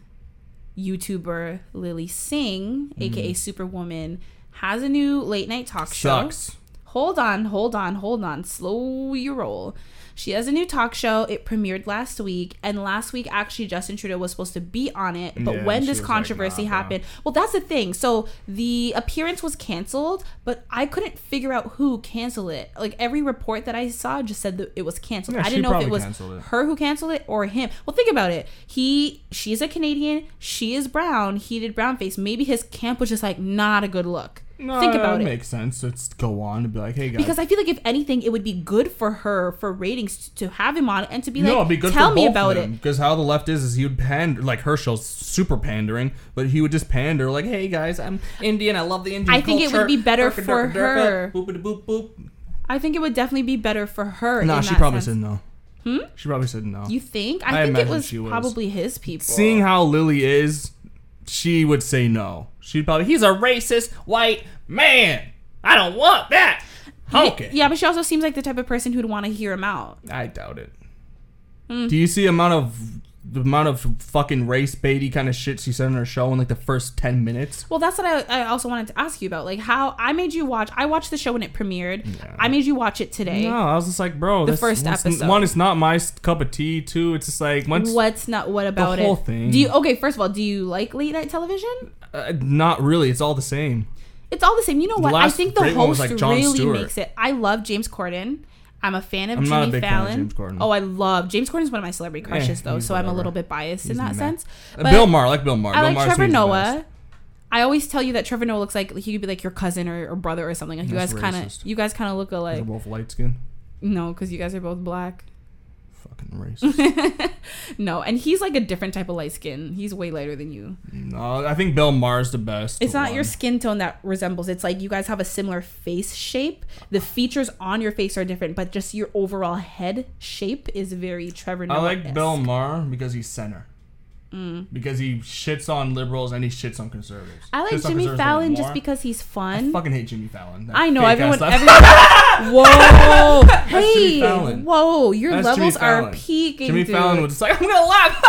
YouTuber Lily Singh, mm. a k a. Superwoman, has a new late-night talk show. Sucks. Hold on, hold on, hold on. Slow your roll. She has a new talk show. It premiered last week. And last week, actually, Justin Trudeau was supposed to be on it. But yeah, when this controversy like, nah, happened, nah. Well, that's the thing. So the appearance was canceled, but I couldn't figure out who canceled it. Like every report that I saw just said that it was canceled. Yeah, I didn't know if it was it. her who canceled it or him. Well, think about it. He, she's a Canadian. She is brown. He did brown face. Maybe his camp was just like, not a good look. No, think about it. Makes sense. Let's go on and be like, hey guys. Because I feel like if anything, it would be good for her for ratings to have him on and to be like, no, it'd be good tell for me both about them. It. Because how the left is is he would pander like her show's super pandering, but he would just pander like, hey guys, I'm Indian. I love the Indian I think culture. It would be better durka, for durka, her. Durka, boop, boop, boop. I think it would definitely be better for her. Nah, in she that probably sense. Said no. Hmm. She probably said no. You think? I, I think it was probably his people. Seeing how Lily is. She would say no. She'd probably, he's a racist white man. I don't want that. Okay. Yeah, but she also seems like the type of person who'd want to hear him out. I doubt it. Mm. Do you see the amount of the amount of fucking race baity kind of shit she said on her show in like the first ten minutes. Well, that's what I, I also wanted to ask you about. Like, how I made you watch, I watched the show when it premiered. Yeah. I made you watch it today. No, I was just like, bro, the first episode. One, it's not my cup of tea. Two, it's just like, once what's not what about the whole it? Thing. Do you okay? First of all, do you like late night television? Uh, not really. It's all the same. It's all the same. You know what? I think the host like really Stewart. Makes it. I love James Corden. I'm a fan of I'm Jimmy not a big Fallon. Fan of James Corden. Oh, I love James Corden is one of my celebrity crushes, eh, though, so whatever. I'm a little bit biased he's in that sense. But Bill Maher, I like Bill Maher. I like Bill Trevor Noah. I always tell you that Trevor Noah looks like he could be like your cousin or, or brother or something. Like you guys, kinda, you guys kind of look alike. They're both light skin. No, because you guys are both black. Fucking racist. No, and he's like a different type of light skin. He's way lighter than you. No, I think Bill Maher's the best. It's not one. Your skin tone that resembles. It's like you guys have a similar face shape. The features on your face are different, but just your overall head shape is very Trevor Noah. I like Bill Maher because he's center. Mm. Because he shits on liberals and he shits on conservatives. I like Jimmy Fallon just because he's fun. I fucking hate Jimmy Fallon. That I know everyone. everyone whoa, hey, whoa, your that's levels are peaking. Jimmy dude. Fallon was just like, I'm gonna laugh.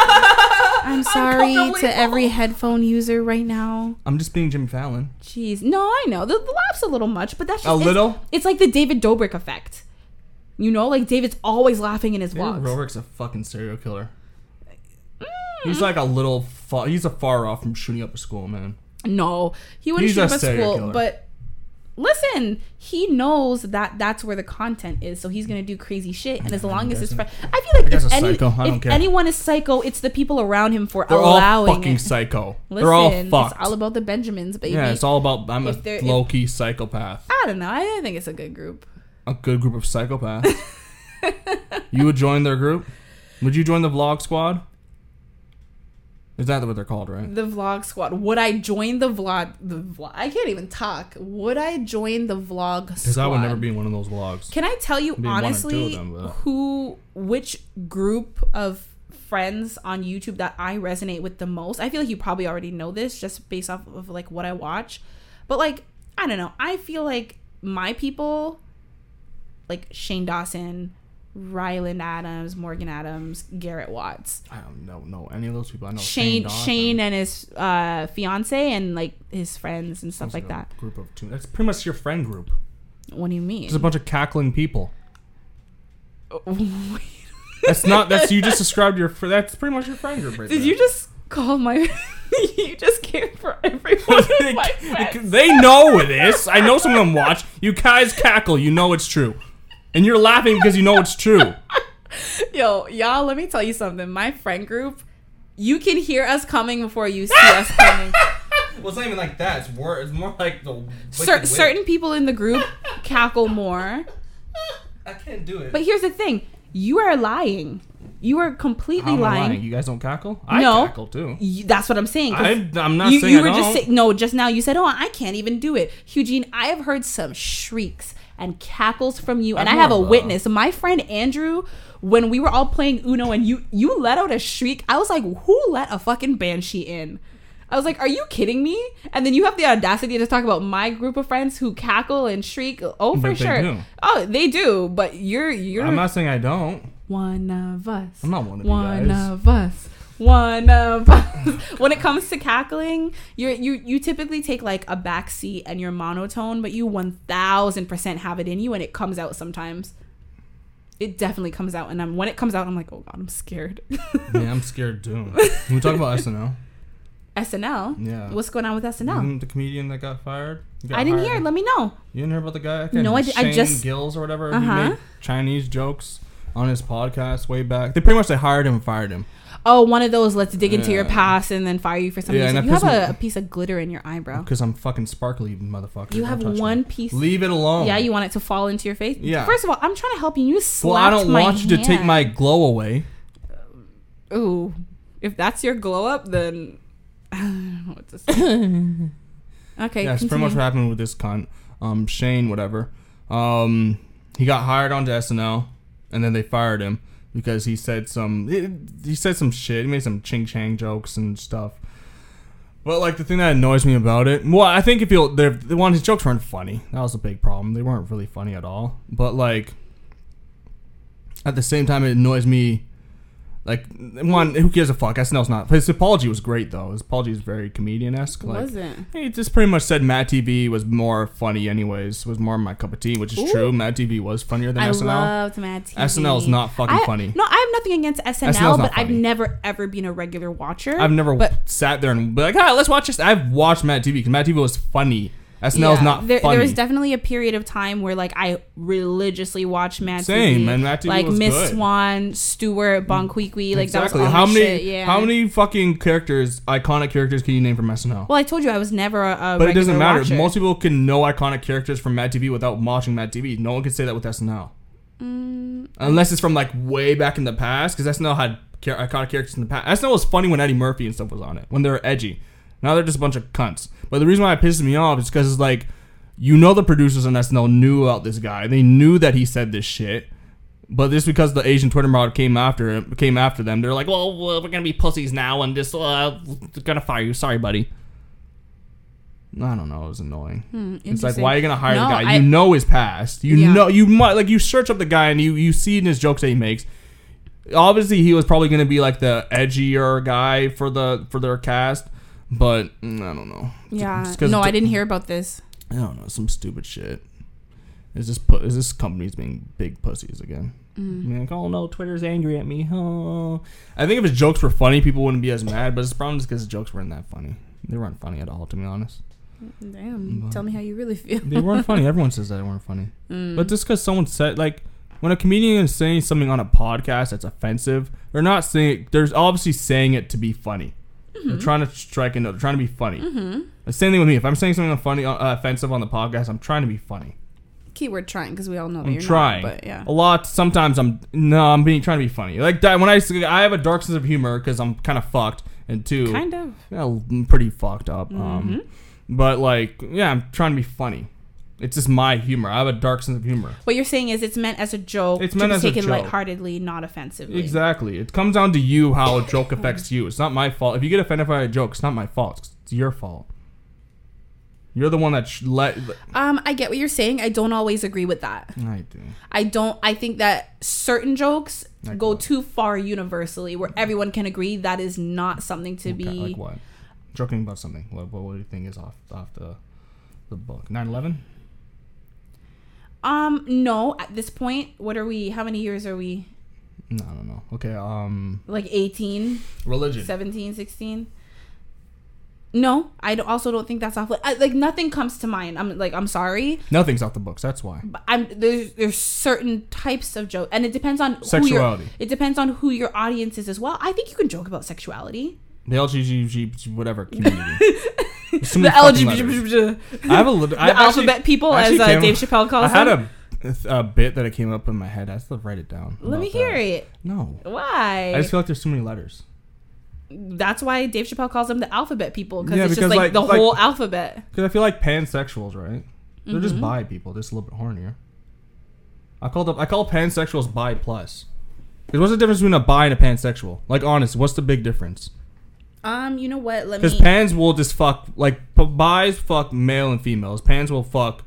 I'm sorry I'm to every headphone user right now. I'm just being Jimmy Fallon. Jeez, no, I know the, the laugh's a little much, but that's just, a it's, little. It's like the David Dobrik effect. You know, like David's always laughing in his David vlogs. David Dobrik's a fucking serial killer. He's like a little far, he's a far off from shooting up a school, man. No, he wouldn't he's shoot up a school, killer. But listen, he knows that that's where the content is, so he's going to do crazy shit. And as long as it's, I feel like if, any, if anyone is psycho, it's the people around him for they're allowing all fucking it. Psycho. Listen, they're all fucked. It's all about the Benjamins, baby. Yeah, it's all about, I'm if a low-key psychopath. I don't know. I think it's a good group. A good group of psychopaths. You would join their group? Would you join the vlog squad? Is that what they're called, right? The vlog squad. Would I join the vlog? The vlog. I can't even talk. Would I join the vlog squad? Because I would never be in one of those vlogs. Can I tell you honestly them, who, which group of friends on YouTube that I resonate with the most? I feel like you probably already know this just based off of like what I watch, but like I don't know. I feel like my people, like Shane Dawson. Ryland Adams, Morgan Adams, Garrett Watts. I don't know, no, any of those people. I know Shane, Shane, Shane and his uh, fiance and like his friends and stuff like that. Group of two. That's pretty much your friend group. What do you mean? There's a bunch of cackling people. That's not. That's you just described your. That's pretty much your friend group. Right Did there. You just call my? You just came for everyone. They, my friends. They know this. I know some of them watch. You guys cackle. You know it's true. And you're laughing because you know it's true. Yo, y'all, let me tell you something. My friend group, you can hear us coming before you see us coming. Well, it's not even like that. It's more, it's more like the... Cer- certain people in the group cackle more. I can't do it. But here's the thing. You are lying. You are completely I'm lying. lying. You guys don't cackle? I no, cackle too. You, that's what I'm saying. I, I'm not you, saying you were I don't. Just say, no, just now you said, oh, I can't even do it. Eugene, I have heard some shrieks and cackles from you, and I, I have a witness. My friend Andrew, when we were all playing Uno, and you you let out a shriek, I was like, who let a fucking banshee in? I was like, are you kidding me? And then you have the audacity to talk about my group of friends who cackle and shriek. Oh, for but sure. They do. Oh, they do, but you're... you're. I'm not saying I don't. One of us. I'm not one of one you guys. One of us. One of us. When it comes to cackling, you you you typically take like a backseat and you're monotone, but you one thousand percent have it in you, and it comes out sometimes. It definitely comes out, and I'm, when it comes out, I'm like, oh god, I'm scared. Yeah, I'm scared too. Can we talk about S N L? S N L? Yeah. What's going on with S N L? Isn't the comedian that got fired? Got I didn't hired. hear. Let me know. You didn't hear about the guy? Okay. No, I did. I just Gills or whatever. Uh-huh. He made Chinese jokes on his podcast way back. They pretty much they hired him and fired him. Oh, one of those, let's dig yeah. into your past and then fire you for something. Yeah, you have a, a piece of glitter in your eyebrow. Because I'm fucking sparkly, motherfucker. You have one me. piece. Leave it alone. Yeah, you want it to fall into your face? Yeah. First of all, I'm trying to help you. You slapped my hand. Well, I don't want hand. you to take my glow away. Uh, ooh. If that's your glow up, then I don't know what to say. Okay, yeah, that's pretty much what happened with this cunt. Um, Shane, whatever. Um, he got hired onto S N L, and then they fired him. Because he said some, it, he said some shit. He made some ching chang jokes and stuff. But like the thing that annoys me about it, well, I think if you, the one his jokes weren't funny. That was a big problem. They weren't really funny at all. But like, at the same time, it annoys me Like, one, who gives a fuck? S N L's not. His apology was great, though. His apology is very comedian-esque. Like, was it? He just pretty much said Mad T V was more funny anyways. Was more my cup of tea, which is Ooh. true. Mad T V was funnier than I S N L. I loved Mad T V. S N L's not fucking I, funny. No, I have nothing against S N L, but funny. I've never, ever been a regular watcher. I've never but, sat there and be like, ah, let's watch this. I've watched Mad T V because Mad T V was funny. S N L is yeah, not there, funny. There was definitely a period of time where, like, I religiously watched Mad Same, T V. Same, Mad T V like, was Miss good. Swan, Stewart, Bonquiqui, like, exactly. that was all how many, shit. Yeah. How many fucking characters, iconic characters, can you name from S N L? Well, I told you I was never a, a But it doesn't matter. Watcher. Most people can know iconic characters from Mad T V without watching Mad T V. No one can say that with S N L. Mm. Unless it's from, like, way back in the past, because S N L had char- iconic characters in the past. S N L was funny when Eddie Murphy and stuff was on it, when they were edgy. Now they're just a bunch of cunts. But the reason why it pisses me off is because it's like, you know, the producers on S N L knew about this guy. They knew that he said this shit. But just because the Asian Twitter model came after came after them, they're like, well, we're going to be pussies now and just uh, going to fire you. Sorry, buddy. I don't know. It was annoying. Hmm, it's like, why are you going to hire no, the guy? I, you know his past. You yeah. know, you might, like, you search up the guy and you, you see in his jokes that he makes. Obviously, he was probably going to be like the edgier guy for the for their cast. But, I don't know. Yeah. No, I didn't hear about this. I don't know. Some stupid shit. Is this pu- is this company's being big pussies again? Mm. I mean, like, oh, no, Twitter's angry at me. Oh. I think if his jokes were funny, people wouldn't be as mad. But it's probably just because his jokes weren't that funny. They weren't funny at all, to be honest. Damn. But tell me how you really feel. They weren't funny. Everyone says that they weren't funny. Mm. But just because someone said, like, when a comedian is saying something on a podcast that's offensive, they're not saying, they're obviously saying it to be funny. Mm-hmm. They're trying to strike a note. They're trying to be funny. Mm-hmm. The same thing with me. If I'm saying something funny, uh, offensive on the podcast, I'm trying to be funny. Keyword trying, because we all know I'm that you're trying. Not. But yeah, a lot. Sometimes I'm no, I'm being trying to be funny. Like that, when I I have a dark sense of humor because I'm kind of fucked and too kind of you know, I'm pretty fucked up. Mm-hmm. Um, but like yeah, I'm trying to be funny. It's just my humor. I have a dark sense of humor. What you're saying is it's meant as a joke. It's meant to be taken lightheartedly, not offensively. Exactly. It comes down to you how a joke affects you. It's not my fault. If you get offended by a joke, it's not my fault. It's your fault. You're the one that sh- let. Um, I get what you're saying. I don't always agree with that. I do. I don't. I think that certain jokes like go what? too far universally, where everyone can agree that is not something to okay, be. Like what? Joking about something. What? What do you think is off off the the book? nine eleven Um, no, at this point, what are we, how many years are we? No, I don't know. Okay, um... Like eighteen? Religion. seventeen, sixteen? No, I also don't think that's off. I, like, nothing comes to mind. I'm like, I'm sorry. Nothing's off the books, that's why. But I'm, there's, there's certain types of jokes, and it depends on sexuality. Who your, it depends on who your audience is as well. I think you can joke about sexuality. The L G B T whatever community. The L G B T I have a little, the actually, alphabet people, as uh, Dave Chappelle calls them. I had a, a bit that it came up in my head. I have to write it down. Let me hear that. it. No. Why? I just feel like there's too many letters. That's why Dave Chappelle calls them the alphabet people, yeah, it's because it's just like, like the like, whole alphabet. Because I feel like pansexuals, right? They're mm-hmm. just bi people. They're just a little bit hornier. I called up. I call pansexuals bi plus. Because what's the difference between a bi and a pansexual? Like, honest, what's the big difference? Um, you know what? Let me. Because pans will just fuck like bis fuck male and females. Pans will fuck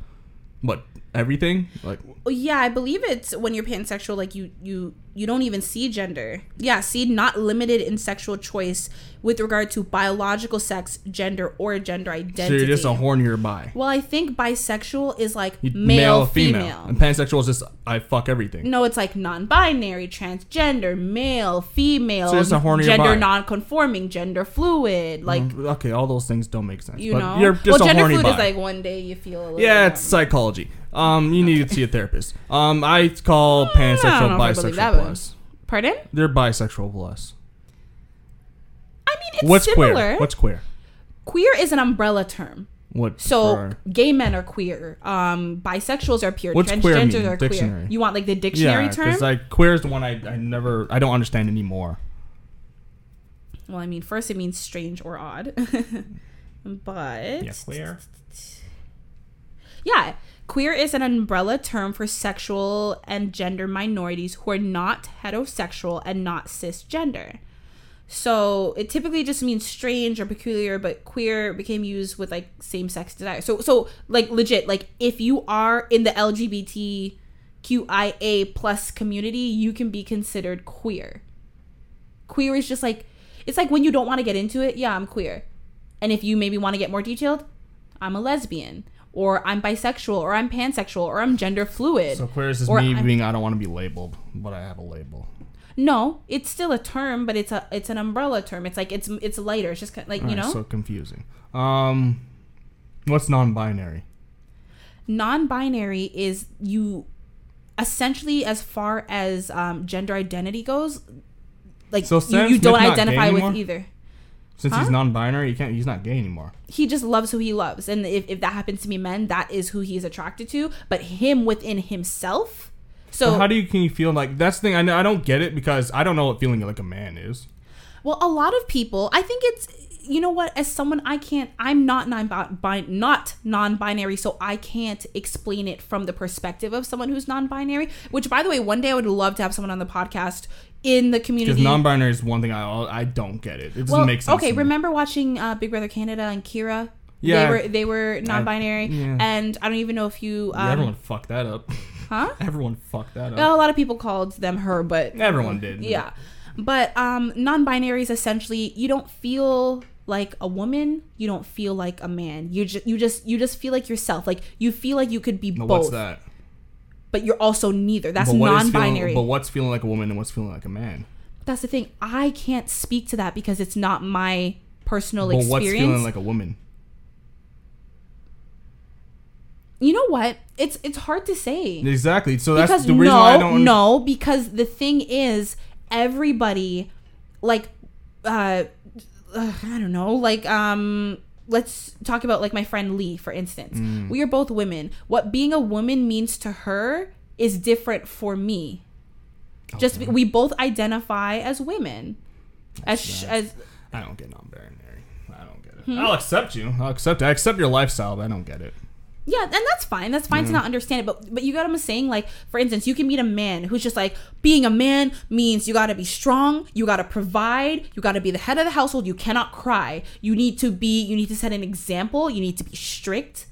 what everything like. Yeah, I believe it's when you're pansexual. Like you, you, you don't even see gender. Yeah, see, not limited in sexual choice with regard to biological sex, gender, or gender identity. So you're just a hornier bi. Well, I think bisexual is like you, male, male, female. female, and pansexual is just I fuck everything. No, it's like non-binary, transgender, male, female, so it's a hornier gender bi. Non-conforming, gender fluid. Like mm, okay, all those things don't make sense. You but know, you're just well, a gender horny fluid bi. Is like one day you feel a little. Yeah, it's psychology. Um, you need to see a therapist. Um, I call pansexual bisexual plus. Pardon? They're bisexual plus. I mean, it's What's similar. Queer? What's queer? Queer is an umbrella term. What? So for? Gay men are queer. Um, bisexuals are pure. What's queer mean? Are dictionary. Queer. You want like the dictionary yeah, term? Yeah, because like queer is the one I, I never I don't understand anymore. Well, I mean, first it means strange or odd, but yeah, queer. Yeah. Queer is an umbrella term for sexual and gender minorities who are not heterosexual and not cisgender. So it typically just means strange or peculiar, but queer became used with like same-sex desire. So, so like legit, like if you are in the L G B T Q I A plus community, you can be considered queer. queer is just like, it's like when you don't want to get into it, yeah, I'm queer. And if you maybe want to get more detailed, I'm a lesbian, or I'm bisexual, or I'm pansexual, or I'm gender fluid. So queer is just me I'm, being, I don't want to be labeled, but I have a label. No, it's still a term, but it's a it's an umbrella term. It's like, it's it's lighter. It's just like, all you right, know? So confusing. Um, what's non-binary? Non-binary is you, essentially, as far as um, gender identity goes, like so you, you don't identify with anymore? Either. Since huh? he's non-binary, he can't, he's not gay anymore. He just loves who he loves. And if, if that happens to be men, that is who he's attracted to. But him within himself. So well, how do you can you feel like that's the thing? I know, I don't get it because I don't know what feeling like a man is. Well, a lot of people, I think it's, you know what? As someone, I can't, I'm not non-binary, not non-binary, so I can't explain it from the perspective of someone who's non-binary. Which, by the way, one day I would love to have someone on the podcast in the community. Because non-binary is one thing I I don't get it. It doesn't well, make sense. Okay, remember watching uh, Big Brother Canada and Kira? Yeah, they were they were non-binary, I, yeah. and I don't even know if you. Um, yeah, everyone fucked that up. Huh? Everyone fucked that up. Well, a lot of people called them her, but everyone did. Yeah, but um, non-binary is essentially you don't feel like a woman, you don't feel like a man. You just you just you just feel like yourself. Like you feel like you could be now both. What's that? But you're also neither. That's but non-binary. Feeling, but what's feeling like a woman and what's feeling like a man? That's the thing. I can't speak to that because it's not my personal but experience. But what's feeling like a woman? You know what? It's it's hard to say. Exactly. So that's because the reason no, why I don't... No, because the thing is, everybody, like, uh, uh, I don't know, like... um. Let's talk about like my friend Lee, for instance. Mm. We are both women. What being a woman means to her is different for me. Okay. Just we both identify as women. That's as nice. as I don't get non-binary. I don't get it. Hmm? I'll accept you. I'll accept it. I accept your lifestyle, but I don't get it. Yeah, and that's fine. That's fine yeah. to not understand it. But but you got what I'm saying? Like, for instance, you can meet a man who's just like, being a man means you got to be strong. You got to provide. You got to be the head of the household. You cannot cry. You need to be, you need to set an example. You need to be strict.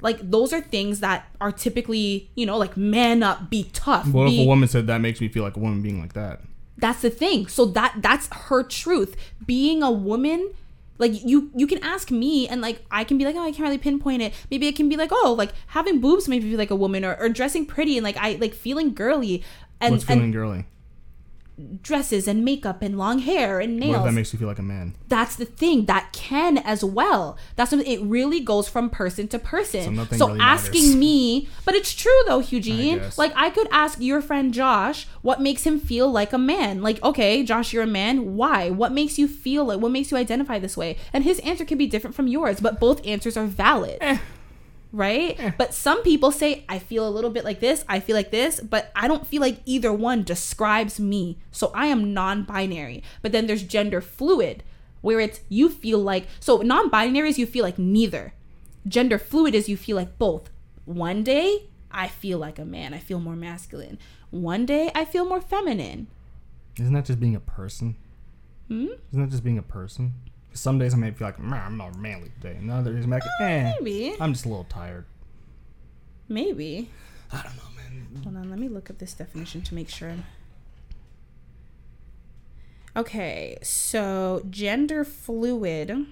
Like, those are things that are typically, you know, like, man up, be tough. What be, if a woman said that makes me feel like a woman being like that? That's the thing. So that that's her truth. Being a woman... Like, you you can ask me, and, like, I can be like, oh, I can't really pinpoint it. Maybe it can be like, oh, like, having boobs maybe feel like a woman, or, or dressing pretty and, like, I like feeling girly. And, what's feeling and girly? Dresses and makeup and long hair and nails. What if that makes you feel like a man? That's the thing. That can as well. That's what, it really goes from person to person. So, nothing so really asking matters. me, but it's true, though, Eugene. I like, I could ask your friend Josh what makes him feel like a man. Like, okay, Josh, you're a man. Why? What makes you feel like, what makes you identify this way? And his answer can be different from yours, but both answers are valid. Eh. Right? Eh. But some people say, I feel a little bit like this, I feel like this, but I don't feel like either one describes me. So I am non-binary. But then there's gender fluid, where it's you feel like, so non-binary is you feel like neither. Gender fluid is you feel like both. One day, I feel like a man. I feel more masculine. One day, I feel more feminine. Isn't that just being a person? Hmm? Isn't that just being a person? Some days I may feel like, I'm not manly today. And other days I'm like, eh, maybe. I'm just a little tired. Maybe. I don't know, man. Hold on, let me look up this definition to make sure. I'm... Okay, so gender fluid.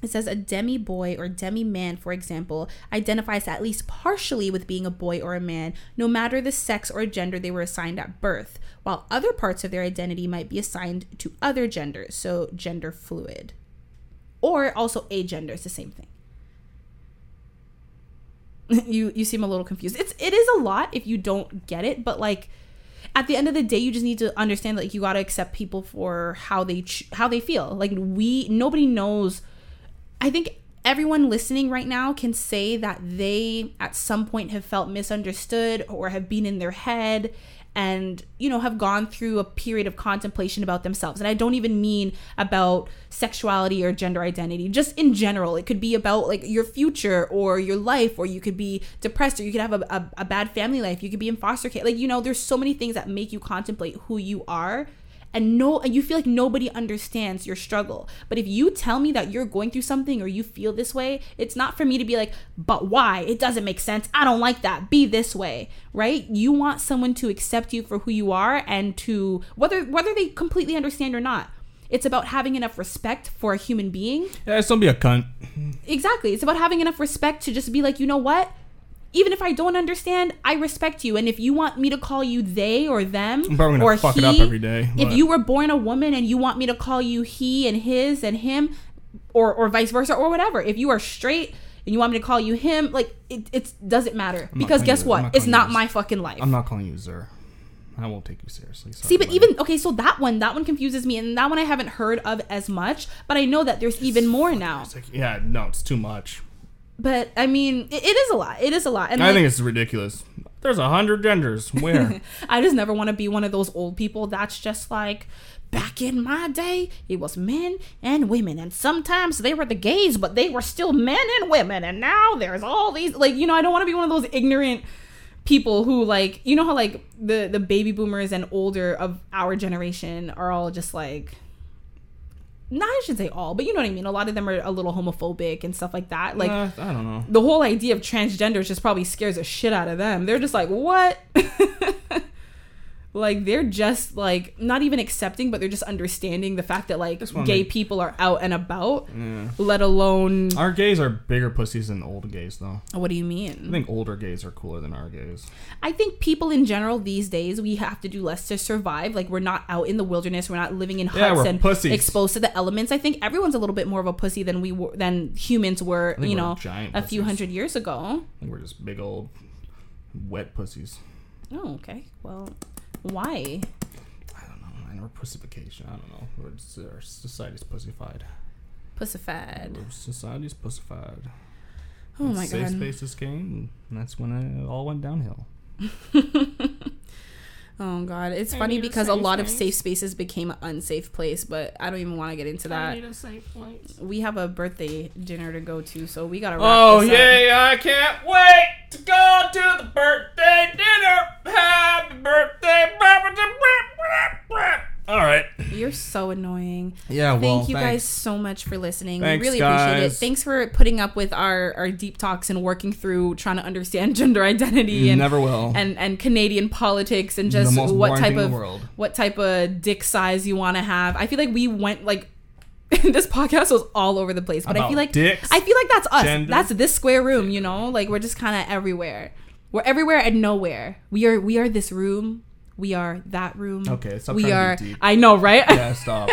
It says a demi-boy or demi-man, for example, identifies at least partially with being a boy or a man, no matter the sex or gender they were assigned at birth, while other parts of their identity might be assigned to other genders, so gender fluid. Or also agender, it's the same thing. you you seem a little confused. It's it is a lot if you don't get it, but like at the end of the day, you just need to understand that like, you got to accept people for how they ch- how they feel. Like we nobody knows. I think everyone listening right now can say that they at some point have felt misunderstood or have been in their head and, you know, have gone through a period of contemplation about themselves. And I don't even mean about sexuality or gender identity, just in general. It could be about like your future or your life, or you could be depressed, or you could have a, a, a bad family life. You could be in foster care. Like, you know, there's so many things that make you contemplate who you are. and no, and you feel like nobody understands your struggle. But if you tell me that you're going through something or you feel this way, it's not for me to be like, but why? It doesn't make sense. I don't like that. Be this way, right? You want someone to accept you for who you are, and to whether whether they completely understand or not. It's about having enough respect for a human being. Yeah, just don't be a cunt. Exactly. It's about having enough respect to just be like, you know what? Even if I don't understand, I respect you. And if you want me to call you they or them, I'm probably gonna or fuck he, it up every day. But if you were born a woman and you want me to call you he and his and him, or or vice versa or whatever. If you are straight and you want me to call you him, like it it doesn't matter, because guess what? Not it's not my fucking life. I'm not calling you Zer. I won't take you seriously. Sorry, See, but buddy. even okay, so that one, that one confuses me, and that one I haven't heard of as much. But I know that there's it's even more now. Like, yeah, no, it's too much. But I mean, it, it is a lot. It is a lot. And I like, think it's ridiculous. There's a hundred genders. Where? I just never want to be one of those old people that's just like, back in my day, it was men and women, and sometimes they were the gays, but they were still men and women, and now there's all these, like, you know, I don't want to be one of those ignorant people who, like, you know how like the the baby boomers and older of our generation are all just like, not I should say all, but you know what I mean, a lot of them are a little homophobic and stuff like that, like uh, I don't know, the whole idea of transgenders just probably scares the shit out of them. They're just like, what? Like, they're just like not even accepting, but they're just understanding the fact that like gay make... people are out and about. Yeah. Let alone our gays are bigger pussies than old gays, though. What do you mean? I think older gays are cooler than our gays. I think people in general these days, we have to do less to survive. Like, we're not out in the wilderness. We're not living in huts yeah, and pussies. Exposed to the elements. I think everyone's a little bit more of a pussy than we were, than humans were. You know, giant a few pussies. Hundred years ago. I think we're just big old wet pussies. Oh, okay. Well. Why? I don't know, man. We're pussification. I don't know. We're just, our society's pussified. Pussified. Our society's pussified. Oh and my safe god. Safe spaces came, and that's when it all went downhill. Oh god. It's I funny because a, a lot place. Of safe spaces became an unsafe place, but I don't even want to get into that. I need a safe place. We have a birthday dinner to go to, so we gotta wrap oh, this up. Oh yeah, I can't wait to go to the birthday dinner. Happy birthday. All right. You're so annoying. Yeah, well, Thank you thanks. guys so much for listening. Thanks, we really guys. appreciate it. Thanks for putting up with our, our deep talks and working through trying to understand gender identity. You and, never will. And, and Canadian politics and just what type of what type of dick size you want to have. I feel like we went like this podcast was all over the place, but About I feel like dicks, I feel like that's us. Gender. That's this square room, you know? Like, we're just kind of everywhere. We're everywhere and nowhere. We are we are this room. We are that room. Okay, stop we trying are, to be deep. I know, right? Yeah, stop.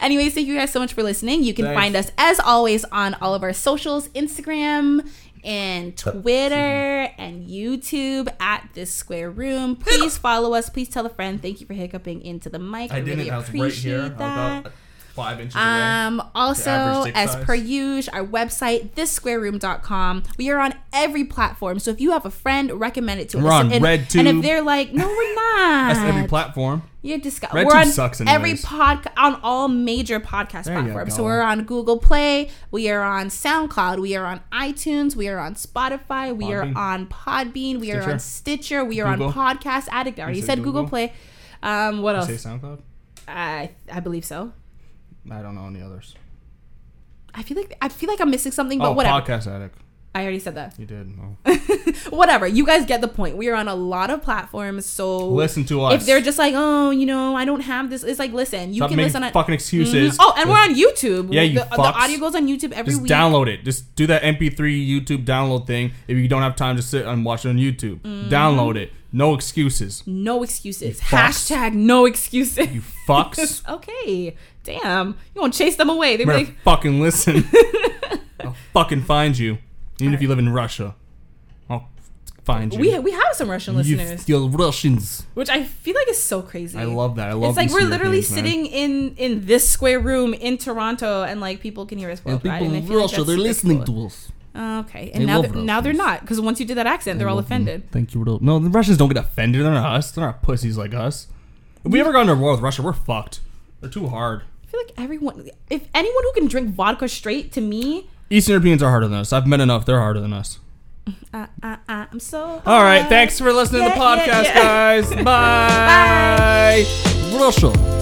Anyways, thank you guys so much for listening. You can Thanks. find us, as always, on all of our socials, Instagram and Twitter and YouTube at This Square Room. Please follow us. Please tell a friend. Thank you for hiccuping into the mic. I, I didn't. Really I was appreciate right here. That. About Five inches um, away. Also, as size. per usual, our website, this square room dot com. We are on every platform. So if you have a friend, recommend it to we're us. We're on and, RedTube. And if they're like, no, we're not. That's every platform. You're disgusting. We're on sucks every podcast, on all major podcast there platforms. So we're on Google Play. We are on SoundCloud. We are on iTunes. We are on Spotify. We Podbean. are on Podbean. We Stitcher. are on Stitcher. We are Google. on Podcast Addict. I already said Google, Google Play. Um, what you else? Say SoundCloud? I, I believe so. I don't know any others. I feel like I feel like I'm missing something, but oh, whatever. Podcast Addict. I already said that. You did. Oh. Whatever. You guys get the point. We are on a lot of platforms, so listen to us. If they're just like, oh, you know, I don't have this, it's like, listen, you Stop can listen on fucking excuses. Mm-hmm. Oh, and we're on YouTube. Yeah, you the, the audio goes on YouTube every just week. Just download it. Just do that M P three YouTube download thing. If you don't have time to sit and watch it on YouTube, mm-hmm. download it. No excuses. No excuses. Hashtag no excuses. You fucks. Okay. Damn. You gonna chase them away. They're like, fucking listen. I'll fucking find you. Even All if you live in Rusha. I'll find you. We we have some Russian listeners. You Russians. Which I feel like is so crazy. I love that. I love It's like we're Europeans, literally sitting man. in in this square room in Toronto, and like people can hear us worldwide. Yeah, people and people in Russia, like they're listening cool. to us. Okay, and they now, they're, now they're not, because once you do that accent, they're all offended. Them. Thank you. No, the Russians don't get offended. They're not us. They're not pussies like us. If we ever got into a war with Russia, we're fucked. They're too hard. I feel like everyone, if anyone who can drink vodka straight, to me, Eastern Europeans are harder than us. I've met enough. They're harder than us. Uh, uh, uh, I'm so. All right, thanks for listening yeah, to the podcast, yeah, yeah. guys. Bye. Bye. w Russia.